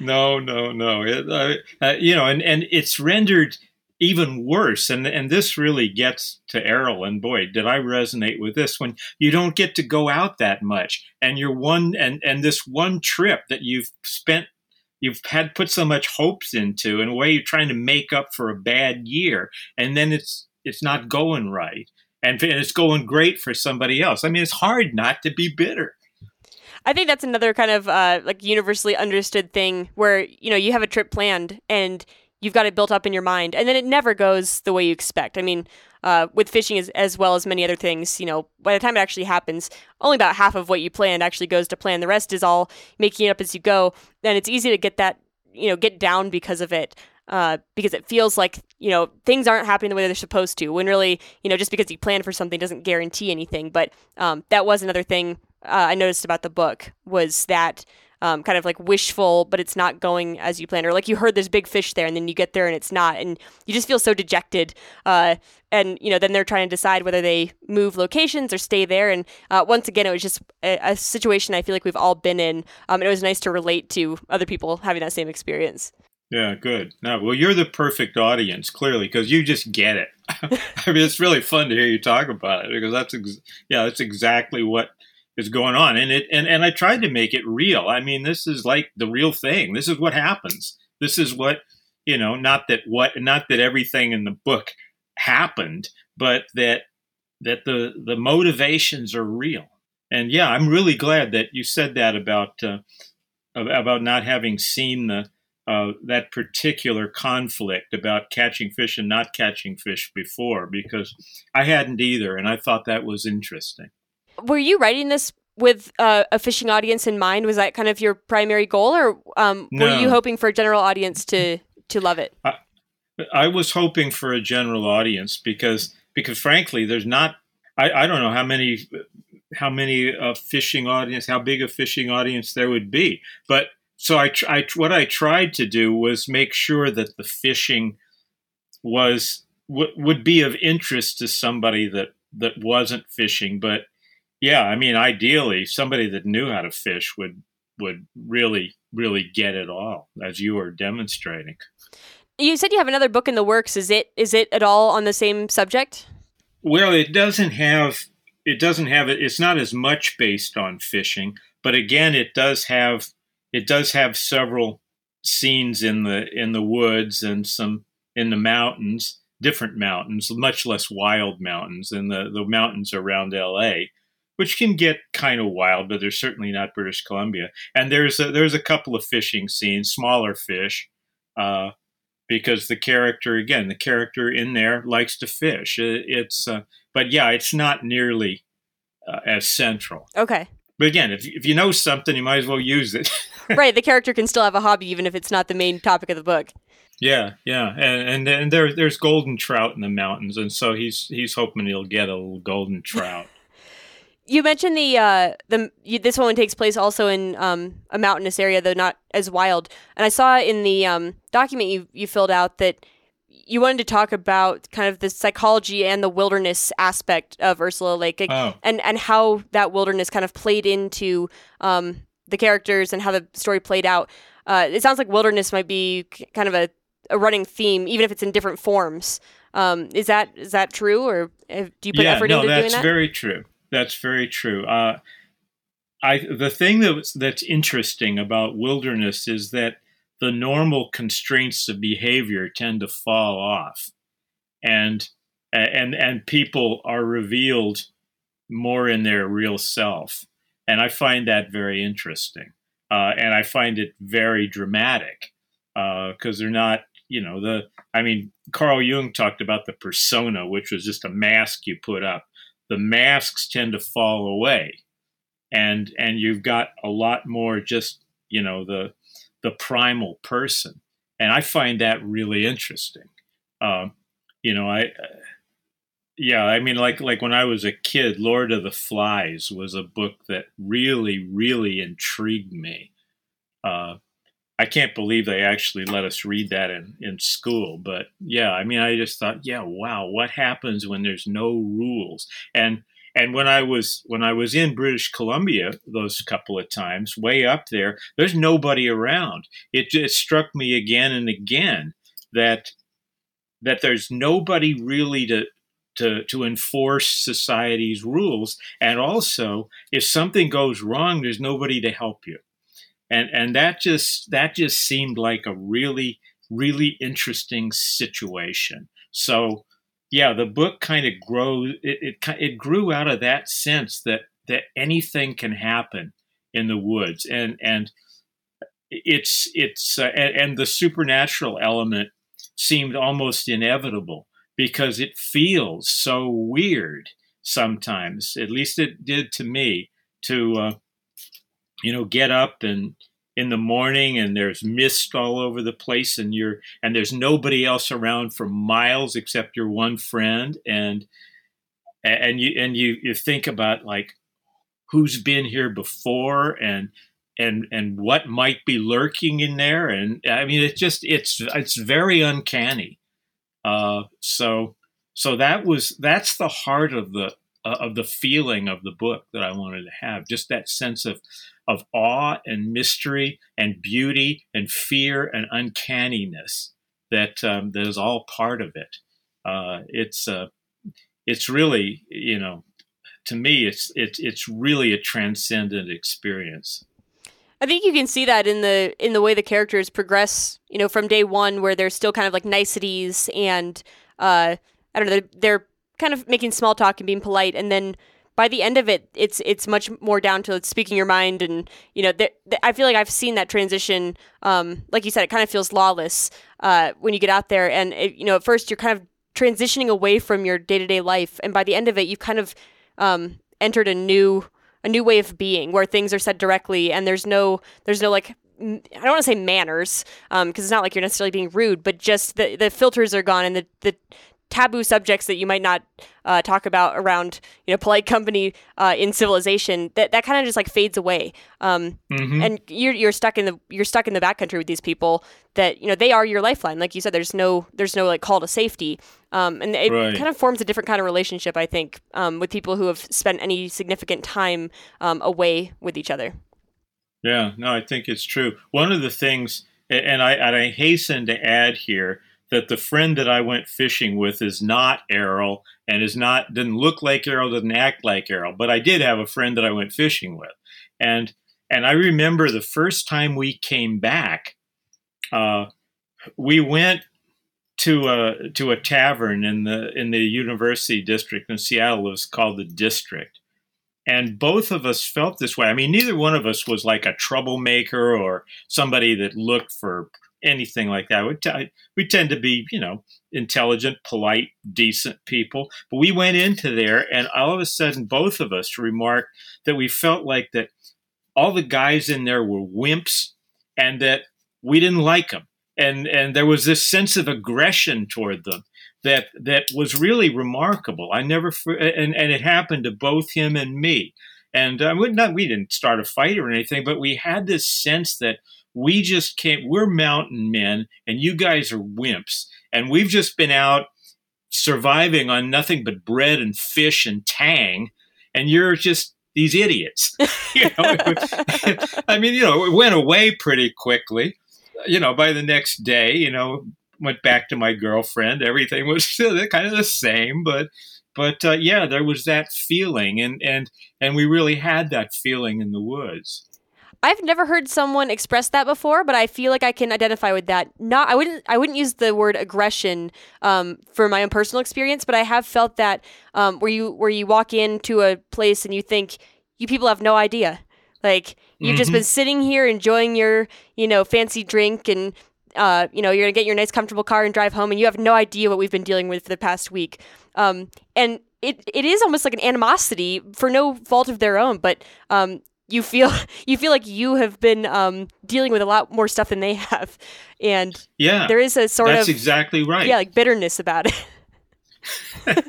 no, no, no. It, uh, uh, you know, and, and it's rendered even worse, and and this really gets to Errol, and boy, did I resonate with this one. You don't get to go out that much, and you're one, and and this one trip that you've spent you've had put so much hopes into, in a way you're trying to make up for a bad year, and then it's it's not going right, and it's going great for somebody else. I mean, it's hard not to be bitter. I think that's another kind of uh, like universally understood thing where, you know, you have a trip planned and you've got it built up in your mind, and then it never goes the way you expect. I mean, uh, with fishing as, as well as many other things, you know, by the time it actually happens, only about half of what you planned actually goes to plan. The rest is all making it up as you go. And it's easy to get that, you know, get down because of it, uh, because it feels like, you know, things aren't happening the way they're supposed to, when really, you know, just because you planned for something doesn't guarantee anything. But um, that was another thing uh, I noticed about the book, was that Um, kind of like wishful, but it's not going as you planned, or like you heard there's big fish there and then you get there and it's not, and you just feel so dejected. Uh, and, you know, then they're trying to decide whether they move locations or stay there. And uh, once again, it was just a, a situation I feel like we've all been in. Um, and it was nice to relate to other people having that same experience. Yeah, good. Now, well, you're the perfect audience, clearly, because you just get it. I mean, it's really fun to hear you talk about it, because that's, ex- yeah, that's exactly what is going on. And it and, and I tried to make it real. I mean, this is like the real thing. This is what happens. This is what, you know, not that what not that everything in the book happened, but that that the the motivations are real. And yeah, I'm really glad that you said that about uh, about not having seen the uh, that particular conflict about catching fish and not catching fish before, because I hadn't either, and I thought that was interesting. Were you writing this with uh, a fishing audience in mind? Was that kind of your primary goal, or um, no. were you hoping for a general audience to, to love it? I, I was hoping for a general audience because, because frankly, there's not, I, I don't know how many, how many uh, fishing audience, how big a fishing audience there would be. But so I, I, what I tried to do was make sure that the fishing was, w- would be of interest to somebody that, that wasn't fishing, but yeah, I mean, ideally, somebody that knew how to fish would would really, really get it all, as you were demonstrating. You said you have another book in the works. Is it is it at all on the same subject? Well, it doesn't have it doesn't have it. It's not as much based on fishing, but again, it does have it does have several scenes in the in the woods and some in the mountains, different mountains, much less wild mountains, and the the mountains around L A, which can get kind of wild, but they're certainly not British Columbia. And there's a, there's a couple of fishing scenes, smaller fish, uh, because the character, again, the character in there likes to fish. It, it's, uh, but yeah, it's not nearly uh, as central. Okay. But again, if if you know something, you might as well use it. Right. The character can still have a hobby, even if it's not the main topic of the book. Yeah, yeah, and and, and there there's golden trout in the mountains, and so he's he's hoping he'll get a little golden trout. You mentioned the uh, the you, this one takes place also in um, a mountainous area, though not as wild. And I saw in the um, document you, you filled out that you wanted to talk about kind of the psychology and the wilderness aspect of Ursula Lake, oh. and and how that wilderness kind of played into um, the characters and how the story played out. Uh, it sounds like wilderness might be kind of a, a running theme, even if it's in different forms. Um, is that is that true, or do you put yeah, effort no, into doing that? Yeah, no, that's very true. That's very true. Uh, I the thing that's that's interesting about wilderness is that the normal constraints of behavior tend to fall off, and and and people are revealed more in their real self. And I find that very interesting, uh, and I find it very dramatic because uh, they're not, you know, the. I mean, Carl Jung talked about the persona, which was just a mask you put up. The masks tend to fall away, and and you've got a lot more just, you know, the the primal person, and I find that really interesting. Um, you know, I uh, yeah, I mean, like like when I was a kid, Lord of the Flies was a book that really really intrigued me. Uh, I can't believe they actually let us read that in, in school. But yeah, I mean, I just thought, yeah, wow, what happens when there's no rules? And and when I was when I was in British Columbia those couple of times, way up there, there's nobody around. It just struck me again and again that that there's nobody really to to to enforce society's rules. And also, if something goes wrong, there's nobody to help you. And and that just that just seemed like a really, really interesting situation. So, yeah, the book kind of grows. It, it it grew out of that sense that that anything can happen in the woods, and and it's it's uh, and, and the supernatural element seemed almost inevitable because it feels so weird sometimes. At least it did to me. To uh, you know, get up and in the morning and there's mist all over the place and you're, and there's nobody else around for miles except your one friend. And, and you, and you, you think about like, who's been here before and, and, and what might be lurking in there. And I mean, it's just, it's, it's very uncanny. Uh, so, so that was, that's the heart of the, uh, of the feeling of the book that I wanted to have, just that sense of, of awe and mystery and beauty and fear and uncanniness that um, that is all part of it. Uh, it's uh, it's really, you know, to me, it's it's it's really a transcendent experience. I think you can see that in the in the way the characters progress, you know, from day one, where there's still kind of like niceties and uh, I don't know, they're, they're kind of making small talk and being polite, and then by the end of it, it's it's much more down to speaking your mind, and you know, th- th- I feel like I've seen that transition. Um, like you said, it kind of feels lawless uh, when you get out there, and it, you know, at first you're kind of transitioning away from your day to day life, and by the end of it, you've kind of um, entered a new a new way of being, where things are said directly, and there's no there's no like I don't want to say manners, um, because it's not like you're necessarily being rude, but just the the filters are gone, and the the taboo subjects that you might not uh, talk about around, you know, polite company uh, in civilization, that that kind of just like fades away. Um, mm-hmm. And you're you're stuck in the you're stuck in the backcountry with these people that, you know, they are your lifeline. Like you said, there's no there's no like call to safety. Um, and it right. kind of forms a different kind of relationship, I think, um, with people who have spent any significant time um, away with each other. Yeah, no, I think it's true. One of the things, and I and I hasten to add here, that the friend that I went fishing with is not Errol and is not, didn't look like Errol, didn't act like Errol, but I did have a friend that I went fishing with. And, and I remember the first time we came back, uh, we went to a, to a tavern in the, in the University District in Seattle. It was called the District. And both of us felt this way. I mean, neither one of us was like a troublemaker or somebody that looked for anything like that. We, t- we tend to be, you know, intelligent, polite, decent people. But we went into there and all of a sudden both of us remarked that we felt like that all the guys in there were wimps and that we didn't like them. And and there was this sense of aggression toward them that that was really remarkable. I never, and, and it happened to both him and me. And uh, we, not, we didn't start a fight or anything, but we had this sense that we just can't, we're mountain men and you guys are wimps. And we've just been out surviving on nothing but bread and fish and tang. And you're just these idiots. You know, I mean, you know, it went away pretty quickly. You know, by the next day, you know, went back to my girlfriend. Everything was kind of the same. But, but uh, yeah, there was that feeling. And, and, and we really had that feeling in the woods. I've never heard someone express that before, but I feel like I can identify with that. Not, I wouldn't, I wouldn't use the word aggression um, for my own personal experience, but I have felt that um, where you where you walk into a place and you think you people have no idea, like you've mm-hmm. just been sitting here enjoying your you know fancy drink and uh, you know you're gonna get your nice comfortable car and drive home, and you have no idea what we've been dealing with for the past week, um, and it it is almost like an animosity for no fault of their own, but. Um, You feel you feel like you have been um, dealing with a lot more stuff than they have, and yeah, there is a sort that's of that's exactly right. Yeah, like bitterness about it.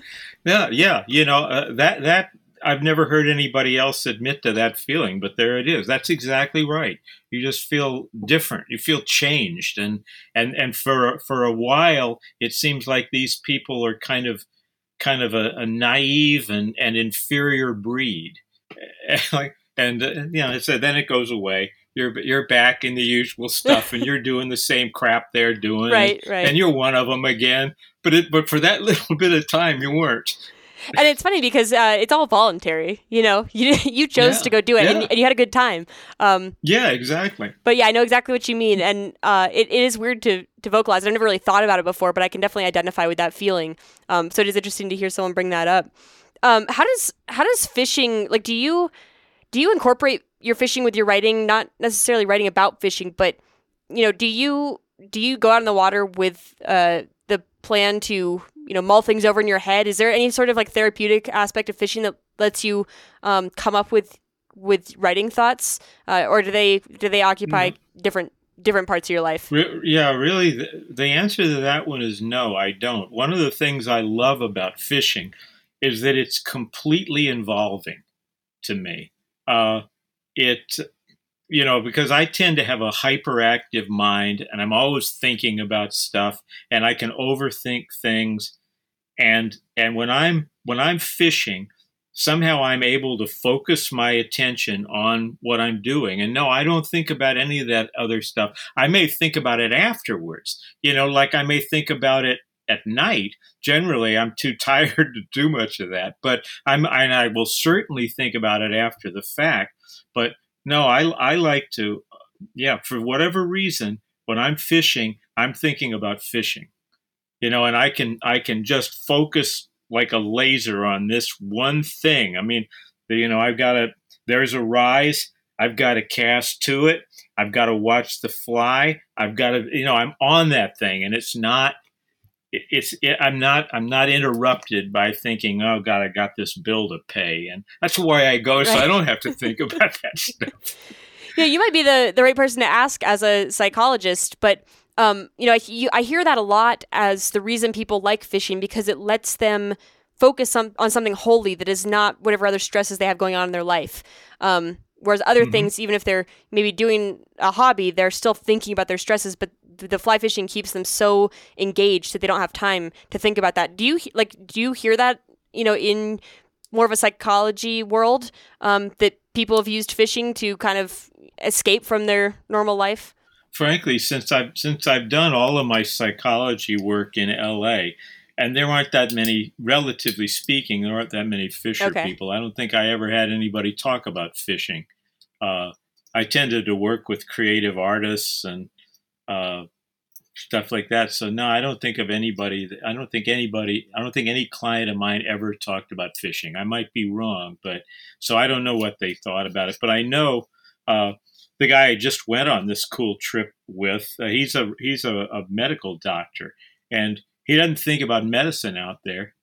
yeah, yeah, you know uh, that that I've never heard anybody else admit to that feeling, but there it is. That's exactly right. You just feel different. You feel changed, and and and for for a while, it seems like these people are kind of kind of a, a naive and, and inferior breed, like. And uh, you know, so then it goes away. You're you're back in the usual stuff, and you're doing the same crap they're doing, right? And, right. And you're one of them again. But it, but for that little bit of time, you weren't. And it's funny because uh, it's all voluntary, you know, you you chose yeah, to go do it yeah. and, and you had a good time. Um, yeah, exactly. But yeah, I know exactly what you mean. And uh, it, it is weird to, to vocalize. I've never really thought about it before, but I can definitely identify with that feeling. Um, so it is interesting to hear someone bring that up. Um, how does, how does fishing, like, do you, do you incorporate your fishing with your writing? Not necessarily writing about fishing, but, you know, do you, do you go out in the water with uh, the plan to, you know, mull things over in your head? Is there any sort of like therapeutic aspect of fishing that lets you um, come up with with writing thoughts, uh, or do they do they occupy mm-hmm. different different parts of your life? Re- yeah, really, the, the answer to that one is no, I don't. One of the things I love about fishing is that it's completely involving to me. Uh, it, you know, because I tend to have a hyperactive mind and I'm always thinking about stuff and I can overthink things. And and when I'm when I'm fishing, somehow I'm able to focus my attention on what I'm doing. And no, I don't think about any of that other stuff. I may think about it afterwards, you know, like I may think about it at night. Generally, I'm too tired to do much of that, but I'm and I will certainly think about it after the fact. But no, I I like to, yeah, for whatever reason, when I'm fishing, I'm thinking about fishing. You know, and I can I can just focus like a laser on this one thing. I mean, you know, I've got a, there's a rise, I've got to cast to it, I've got to watch the fly, I've got to, you know, I'm on that thing, and it's not, it's, it, I'm not, I'm not interrupted by thinking, oh God, I got this bill to pay. And that's why I go, right. So I don't have to think about that stuff. Yeah, you might be the, the right person to ask as a psychologist, but Um, you know, I, you, I hear that a lot as the reason people like fishing, because it lets them focus on, on something wholly that is not whatever other stresses they have going on in their life. Um, whereas other mm-hmm. things, even if they're maybe doing a hobby, they're still thinking about their stresses, but th- the fly fishing keeps them so engaged that they don't have time to think about that. Do you like, do you hear that, you know, in more of a psychology world, um, that people have used fishing to kind of escape from their normal life? Frankly, since I've since I've done all of my psychology work in L A, and there aren't that many, relatively speaking, there aren't that many fisher okay. people. I don't think I ever had anybody talk about fishing. Uh, I tended to work with creative artists and uh, stuff like that. So no, I don't think of anybody. I don't think anybody. I don't think any client of mine ever talked about fishing. I might be wrong, but so I don't know what they thought about it. But I know. Uh, The guy I just went on this cool trip with, uh, he's a he's a, a medical doctor, and he doesn't think about medicine out there.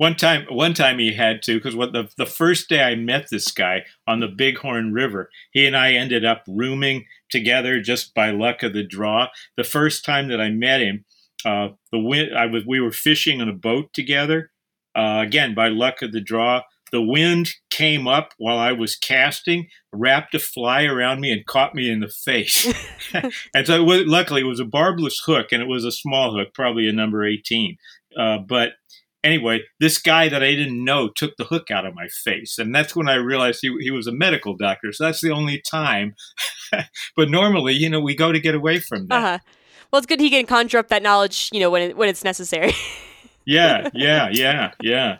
One time, one time he had to, because what the the first day I met this guy on the Bighorn River, he and I ended up rooming together just by luck of the draw. The first time that I met him, uh, the wind, I was we were fishing on a boat together, uh, again by luck of the draw. The wind came up while I was casting, wrapped a fly around me, and caught me in the face. And so it was, luckily it was a barbless hook, and it was a small hook, probably a number eighteen. Uh, but anyway, this guy that I didn't know took the hook out of my face. And that's when I realized he, he was a medical doctor. So that's the only time. But normally, you know, we go to get away from that. Uh-huh. Well, it's good he can conjure up that knowledge, you know, when it, when it's necessary. yeah, yeah, yeah, yeah.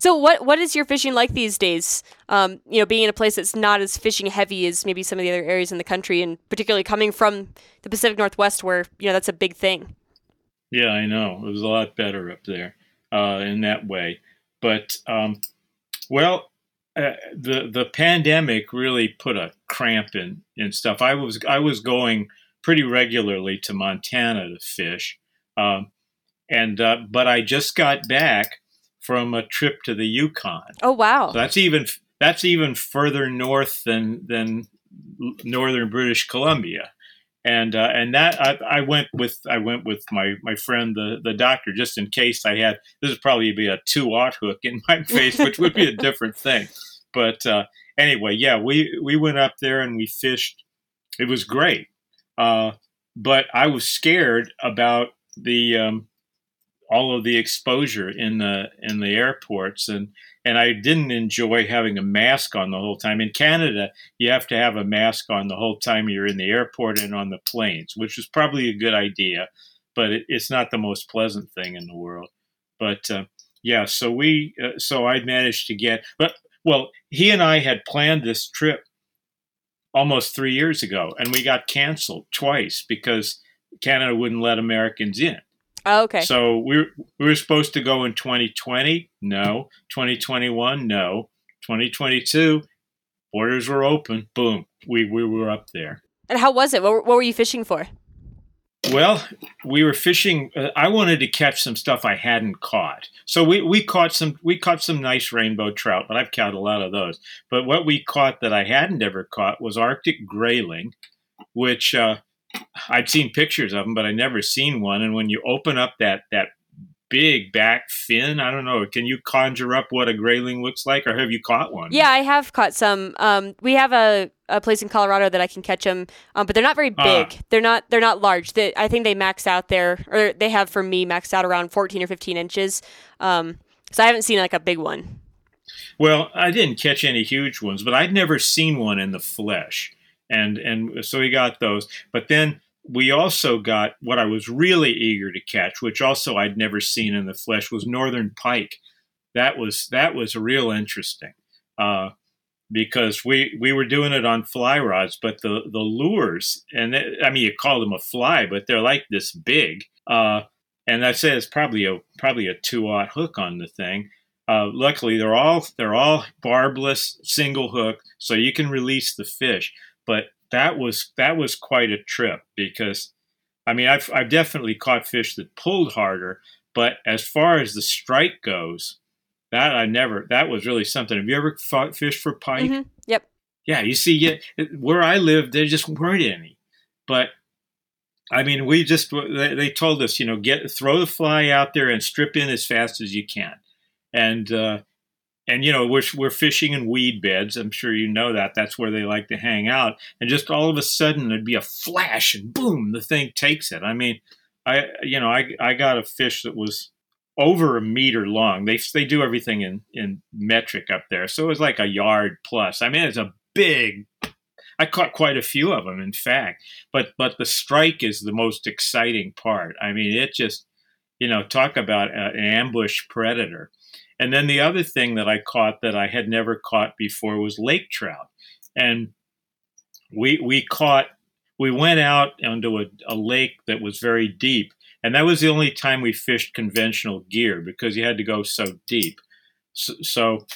So what what is your fishing like these days? Um, you know, being in a place that's not as fishing heavy as maybe some of the other areas in the country, and particularly coming from the Pacific Northwest, where you know that's a big thing. Yeah, I know it was a lot better up there uh, in that way. But um, well, uh, the the pandemic really put a cramp in, in stuff. I was I was going pretty regularly to Montana to fish, um, and uh, but I just got back from a trip to the Yukon. Oh wow! So that's even that's even further north than than northern British Columbia, and uh, and that I, I went with I went with my, my friend the, the doctor just in case I had this would probably be a two-aught hook in my face, which would be a different thing. But uh, anyway, yeah, we we went up there and we fished. It was great, uh, but I was scared about the. Um, all of the exposure in the in the airports, and and I didn't enjoy having a mask on the whole time. In Canada, you have to have a mask on the whole time you're in the airport and on the planes, which is probably a good idea, but it, it's not the most pleasant thing in the world. But uh, Yeah, so we, uh, so I managed to get, but well, he and I had planned this trip almost three years ago, and we got canceled twice because Canada wouldn't let Americans in. Oh, okay. So we were, we were supposed to go in twenty twenty, no. twenty twenty-one, no. twenty twenty-two, borders were open. Boom, we we were up there. And how was it? What, what were you fishing for? Well, we were fishing. Uh, I wanted to catch some stuff I hadn't caught. So we, we caught some we caught some nice rainbow trout, but I've caught a lot of those. But what we caught that I hadn't ever caught was Arctic grayling, which uh, I'd seen pictures of them, but I'd never seen one. And when you open up that that big back fin, I don't know, can you conjure up what a grayling looks like, or have you caught one? Yeah, I have caught some. Um, we have a, a place in Colorado that I can catch them, um, but they're not very big. Uh, they're not they're not large. They, I think they max out there, or they have for me maxed out around fourteen or fifteen inches. Um, so I haven't seen like a big one. Well, I didn't catch any huge ones, but I'd never seen one in the flesh, and and so we got those. But then we also got what I was really eager to catch, which also I'd never seen in the flesh, was Northern Pike. That was that was real interesting uh, because we we were doing it on fly rods, but the, the lures, and it, I mean, you call them a fly, but they're like this big. Uh, and I say it's probably a probably a two-aught hook on the thing. Uh, luckily, they're all they're all barbless, single hook, so you can release the fish, but That was that was quite a trip because, I mean, I've I've definitely caught fish that pulled harder, but as far as the strike goes, that I never that was really something. Have you ever fought fish for pike? Mm-hmm. Yep. Yeah, you see, yeah, where I lived, there just weren't any. But I mean, we just they, they told us, you know, get throw the fly out there and strip in as fast as you can, and. Uh, And, you know, we're, we're fishing in weed beds. I'm sure you know that. That's where they like to hang out. And just all of a sudden, there'd be a flash and boom, the thing takes it. I mean, I you know, I I got a fish that was over a meter long. They they do everything in, in metric up there. So it was like a yard plus. I mean, it's a big, I caught quite a few of them, in fact. But, but the strike is the most exciting part. I mean, it just, you know, talk about a, an ambush predator. And then the other thing that I caught that I had never caught before was lake trout. And we we caught, we went out onto a, a lake that was very deep. And that was the only time we fished conventional gear because you had to go so deep. So, so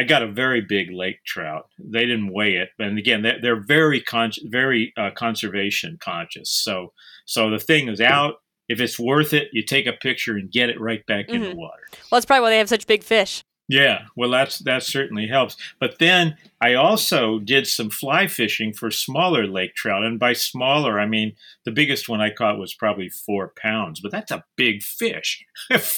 I got a very big lake trout. They didn't weigh it. And again, they're, they're very con- very uh, conservation conscious. So, so the thing is out. If it's worth it, you take a picture and get it right back mm-hmm. in the water. Well, that's probably why they have such big fish. Yeah, well, that's that certainly helps. But then I also did some fly fishing for smaller lake trout. And by smaller, I mean the biggest one I caught was probably four pounds. But that's a big fish.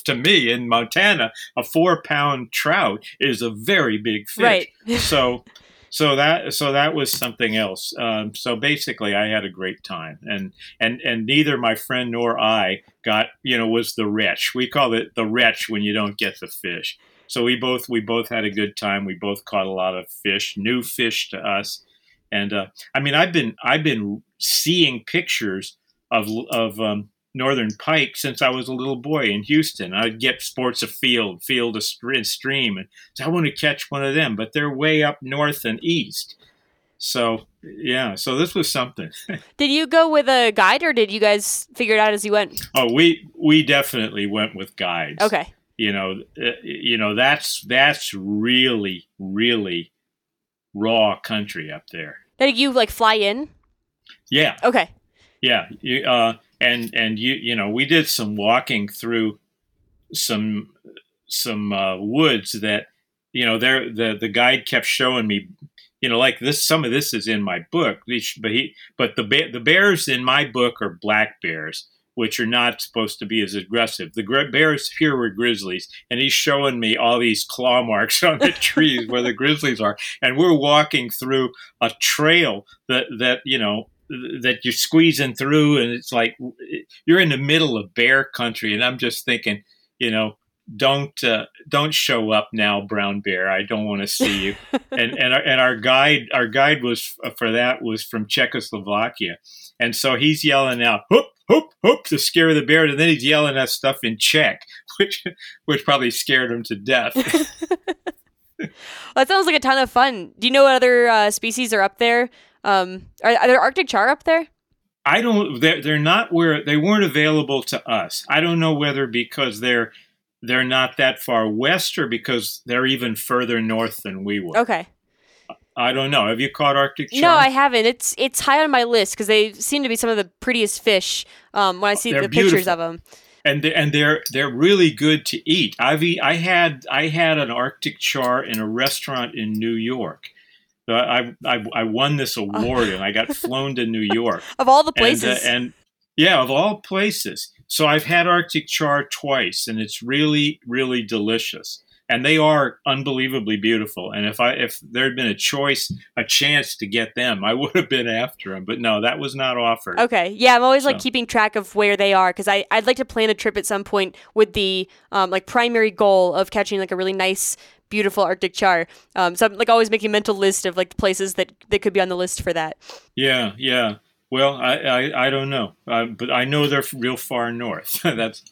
To me, in Montana, a four-pound trout is a very big fish. Right. so, so that so that was something else. Um, so basically, I had a great time, and and and neither my friend nor I got you know was the wretch. We call it the wretch when you don't get the fish. So we both we both had a good time. We both caught a lot of fish, new fish to us, and uh, I mean I've been I've been seeing pictures of of um, Northern Pike since I was a little boy in Houston. I'd get sports a field, field a stream, and so I want to catch one of them, but they're way up north and east. So, yeah, so this was something. Did you go with a guide, or did you guys figure it out as you went? Oh, we we definitely went with guides. Okay. You know, uh, you know that's that's really really raw country up there. Did you like fly in? Yeah. Okay. Yeah. You, uh, And and you you know we did some walking through some some uh, woods that you know there the the guide kept showing me you know like this some of this is in my book but he but the ba- the bears in my book are black bears, which are not supposed to be as aggressive. The gr- bears here were grizzlies, and he's showing me all these claw marks on the trees where the grizzlies are, and we're walking through a trail that that you know. that you're squeezing through, and it's like you're in the middle of bear country. And I'm just thinking, you know, don't uh, don't show up now, brown bear. I don't want to see you. and and our, and our guide, our guide was for that was from Czechoslovakia, and so he's yelling out, "Whoop, hoop, hoop, to scare the bear. And then he's yelling that stuff in Czech, which which probably scared him to death. Well, that sounds like a ton of fun. Do you know what other uh, species are up there? Um, are, are there Arctic char up there? I don't. They're, they're not where they weren't available to us. I don't know whether because they're they're not that far west or because they're even further north than we were. Okay. I don't know. Have you caught Arctic char? No, I haven't. It's it's high on my list because they seem to be some of the prettiest fish um, when I see they're the beautiful. pictures of them. And they, and they're they're really good to eat. I've eat, I had I had an Arctic char in a restaurant in New York. So I I, I won this award and I got flown to New York of all the places. And, uh, and yeah, of all places. So I've had Arctic char twice, and it's really really delicious. And they are unbelievably beautiful. And if I if there had been a choice, a chance to get them, I would have been after them. But no, that was not offered. Okay. Yeah, I'm always so. like keeping track of where they are because I'd like to plan a trip at some point with the um, like primary goal of catching like a really nice, beautiful Arctic char. Um, so I'm like always making a mental list of like places that, that could be on the list for that. Yeah, yeah. Well, I, I, I don't know. Uh, but I know they're real far north. That's.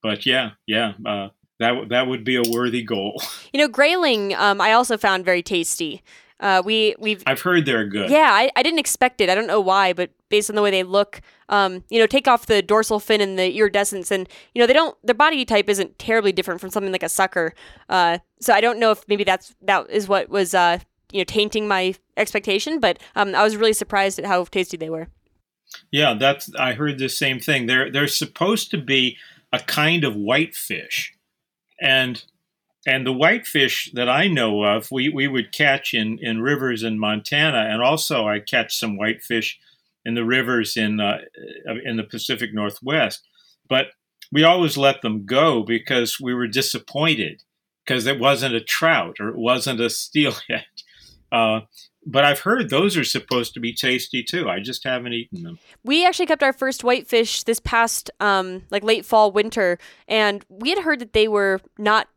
But yeah, yeah. Uh, That that would be a worthy goal. You know, grayling, um, I also found very tasty. Uh, we we've I've heard they're good. Yeah, I, I didn't expect it. I don't know why, but based on the way they look, um, you know, take off the dorsal fin and the iridescence, and you know, they don't. Their body type isn't terribly different from something like a sucker. Uh, so I don't know if maybe that's that is what was uh, you know tainting my expectation, but um, I was really surprised at how tasty they were. Yeah, that's I heard the same thing. They're they're supposed to be a kind of whitefish. And and the whitefish that I know of, we, we would catch in, in rivers in Montana, and also I catch some whitefish in the rivers in uh, in the Pacific Northwest. But we always let them go because we were disappointed because it wasn't a trout or it wasn't a steelhead. Uh, but I've heard those are supposed to be tasty too. I just haven't eaten them. We actually kept our first whitefish this past, um, like late fall, winter, and we had heard that they were not,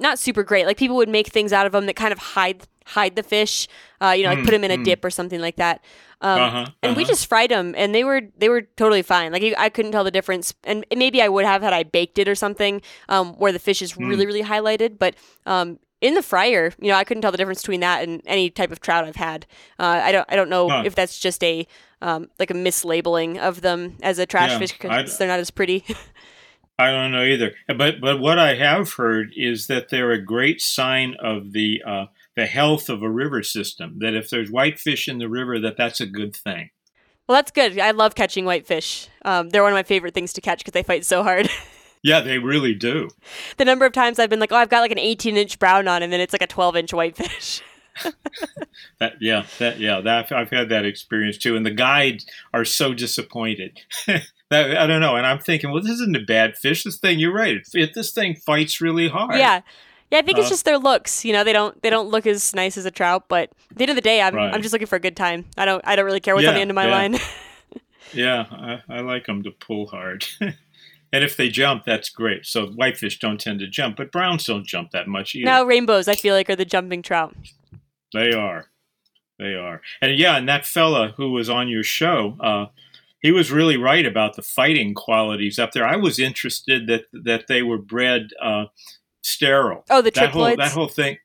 not super great. Like people would make things out of them that kind of hide, hide the fish. Uh, you know, like mm, put them in a mm. dip or something like that. Um, uh-huh, uh-huh. And we just fried them, and they were they were totally fine. Like I couldn't tell the difference, and maybe I would have had I baked it or something, um, where the fish is mm. really really highlighted, but. Um, In the fryer, you know, I couldn't tell the difference between that and any type of trout I've had. Uh, I don't, I don't know huh. if that's just a um, like a mislabeling of them as a trash yeah, fish because they're not as pretty. I don't know either, but but what I have heard is that they're a great sign of the uh, the health of a river system. That if there's whitefish in the river, that that's a good thing. Well, that's good. I love catching whitefish. Um, they're one of my favorite things to catch because they fight so hard. Yeah, they really do. The number of times I've been like, oh, I've got like an eighteen-inch brown on, and then it's like a twelve-inch whitefish. that, yeah, that, yeah, that, I've had that experience too. And the guides are so disappointed. that, I don't know. And I'm thinking, well, this isn't a bad fish. This thing, you're right. It, it, this thing fights really hard. Yeah, yeah. I think uh, it's just their looks. You know, they don't they don't look as nice as a trout. But at the end of the day, I'm right. I'm just looking for a good time. I don't I don't really care what's yeah, on the end of my yeah. line. yeah, I, I like them to pull hard. And if they jump, that's great. So whitefish don't tend to jump, but browns don't jump that much either. No, rainbows, I feel like, are the jumping trout. They are. They are. And yeah, and that fella who was on your show, uh, he was really right about the fighting qualities up there. I was interested that that they were bred uh, sterile. Oh, the that triploids? Whole, that whole thing.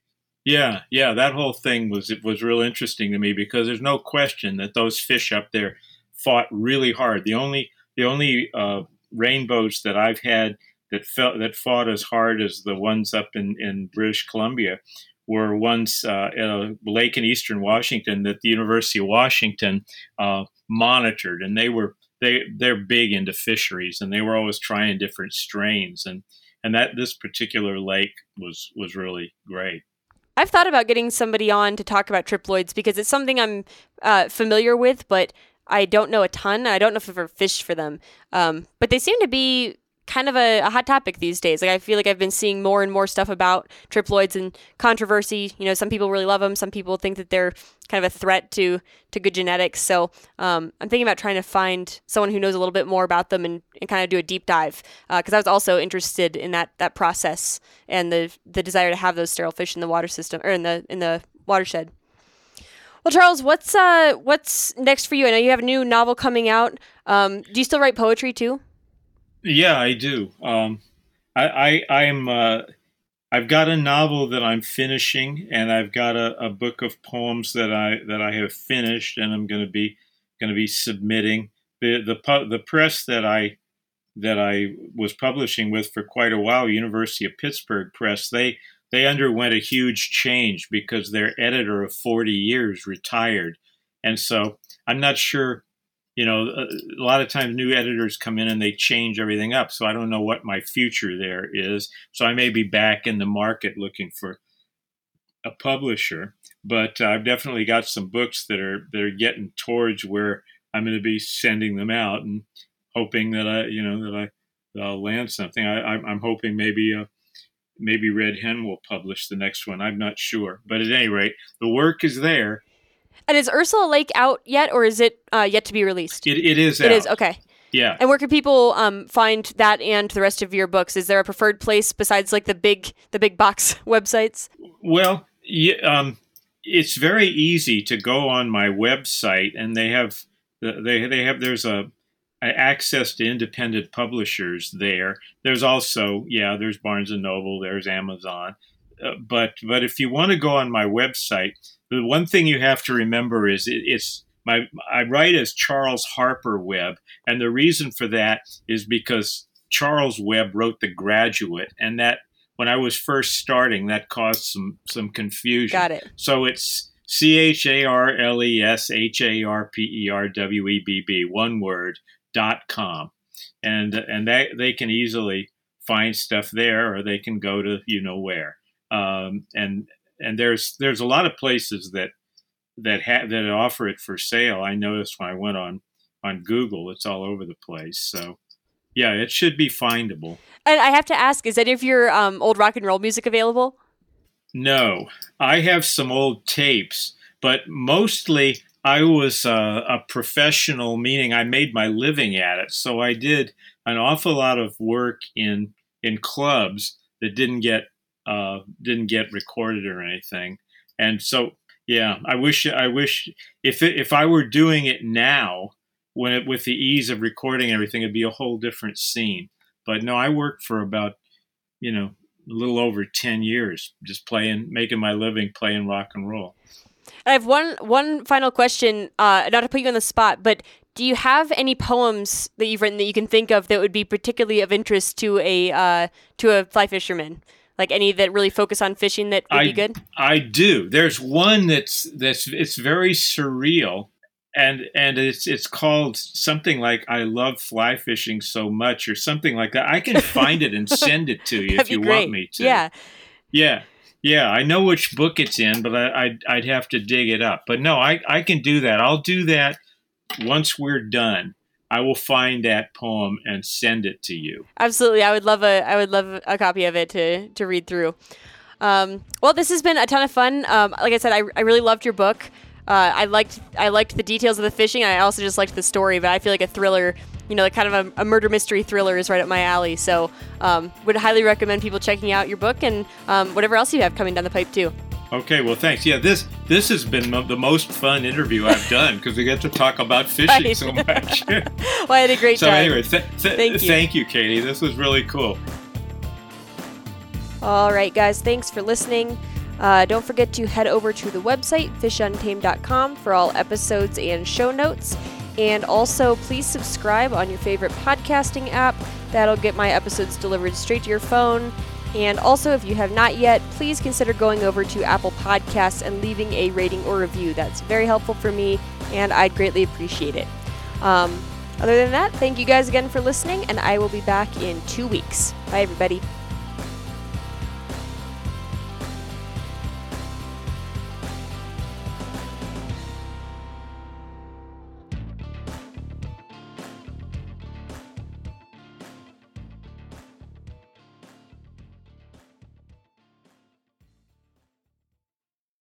Yeah, yeah, that whole thing was it was real interesting to me because there's no question that those fish up there fought really hard. The only... The only uh, rainbows that I've had that felt that fought as hard as the ones up in, in British Columbia were ones uh, at a lake in Eastern Washington that the University of Washington uh, monitored, and they were they they're big into fisheries, and they were always trying different strains, and and that this particular lake was was really great. I've thought about getting somebody on to talk about triploids because it's something I'm uh, familiar with, but. I don't know a ton. I don't know if I've ever fished for them. Um, but they seem to be kind of a, a hot topic these days. Like I feel like I've been seeing more and more stuff about triploids and controversy. You know, some people really love them. Some people think that they're kind of a threat to, to good genetics. So um, I'm thinking about trying to find someone who knows a little bit more about them and, and kind of do a deep dive. Because uh, I was also interested in that that process and the the desire to have those sterile fish in the water system or in the in the watershed. Well, Charles, what's uh, what's next for you? I know you have a new novel coming out. Um, do you still write poetry too? Yeah, I do. Um, I, I I'm uh, I've got a novel that I'm finishing, and I've got a, a book of poems that I that I have finished, and I'm going to be going to be submitting. the the The press that I that I was publishing with for quite a while, University of Pittsburgh Press, they. They underwent a huge change because their editor of forty years retired. And so I'm not sure, you know, a lot of times new editors come in and they change everything up. So I don't know what my future there is. So I may be back in the market looking for a publisher, but I've definitely got some books that are, that are getting towards where I'm going to be sending them out and hoping that I, you know, that I that I'll land something. I, I'm hoping maybe a, Maybe Red Hen will publish the next one. I'm not sure. But at any rate, the work is there. And is Ursula Lake out yet, or is it uh, yet to be released? It, it is out. It is, okay. Yeah. And where can people um, find that and the rest of your books? Is there a preferred place besides like the big the big box websites? Well, yeah, um, it's very easy to go on my website, and they have they they have there's a access to independent publishers there. There's also, yeah, there's Barnes and Noble, there's Amazon. Uh, but but if you want to go on my website, the one thing you have to remember is it, it's my I write as Charles Harper Webb. And the reason for that is because Charles Webb wrote The Graduate. And that when I was first starting, that caused some, some confusion. Got it. So it's C H A R L E S H A R P E R W E B B, one word, dot com. And and that, they can easily find stuff there, or they can go to you know where. Um, and and there's there's a lot of places that that ha- that offer it for sale. I noticed when I went on, on Google, it's all over the place. So yeah, it should be findable. And I have to ask, is any of your um, old rock and roll music available? No, I have some old tapes, but mostly I was a, a professional, meaning I made my living at it. So I did an awful lot of work in in clubs that didn't get uh, didn't get recorded or anything. And so, yeah, I wish I wish if it, if I were doing it now, when it, with the ease of recording everything, it'd be a whole different scene. But no, I worked for about, you know. a little over ten years, just playing, making my living, playing rock and roll. I have one one final question, uh, not to put you on the spot, but do you have any poems that you've written that you can think of that would be particularly of interest to a uh, to a fly fisherman? Like any that really focus on fishing that would I, be good? I do. There's one that's that's it's very surreal, and and it's it's called something like "I Love Fly Fishing So Much" or something like that. I can find it and send it to you if you great. want me to. Yeah, yeah, yeah. I know which book it's in, but I, I'd I'd have to dig it up. But no, I, I can do that. I'll do that once we're done. I will find that poem and send it to you. Absolutely, I would love a I would love a copy of it to to read through. Um, well, this has been a ton of fun. Um, like I said, I I really loved your book. Uh, I liked I liked the details of the fishing. I also just liked the story, but I feel like a thriller, you know, like kind of a, a murder mystery thriller is right up my alley. So um, would highly recommend people checking out your book and um, whatever else you have coming down the pipe too. Okay, well, thanks. Yeah, this this has been m- the most fun interview I've done because we get to talk about fishing right. so much. Well, I had a great so time. So anyway, th- th- thank you. Thank you, Katie. This was really cool. All right, guys, thanks for listening. Uh, don't forget to head over to the website, fish untamed dot com, for all episodes and show notes. And also, please subscribe on your favorite podcasting app. That'll get my episodes delivered straight to your phone. And also, if you have not yet, please consider going over to Apple Podcasts and leaving a rating or review. That's very helpful for me, and I'd greatly appreciate it. Um, other than that, thank you guys again for listening, and I will be back in two weeks. Bye, everybody.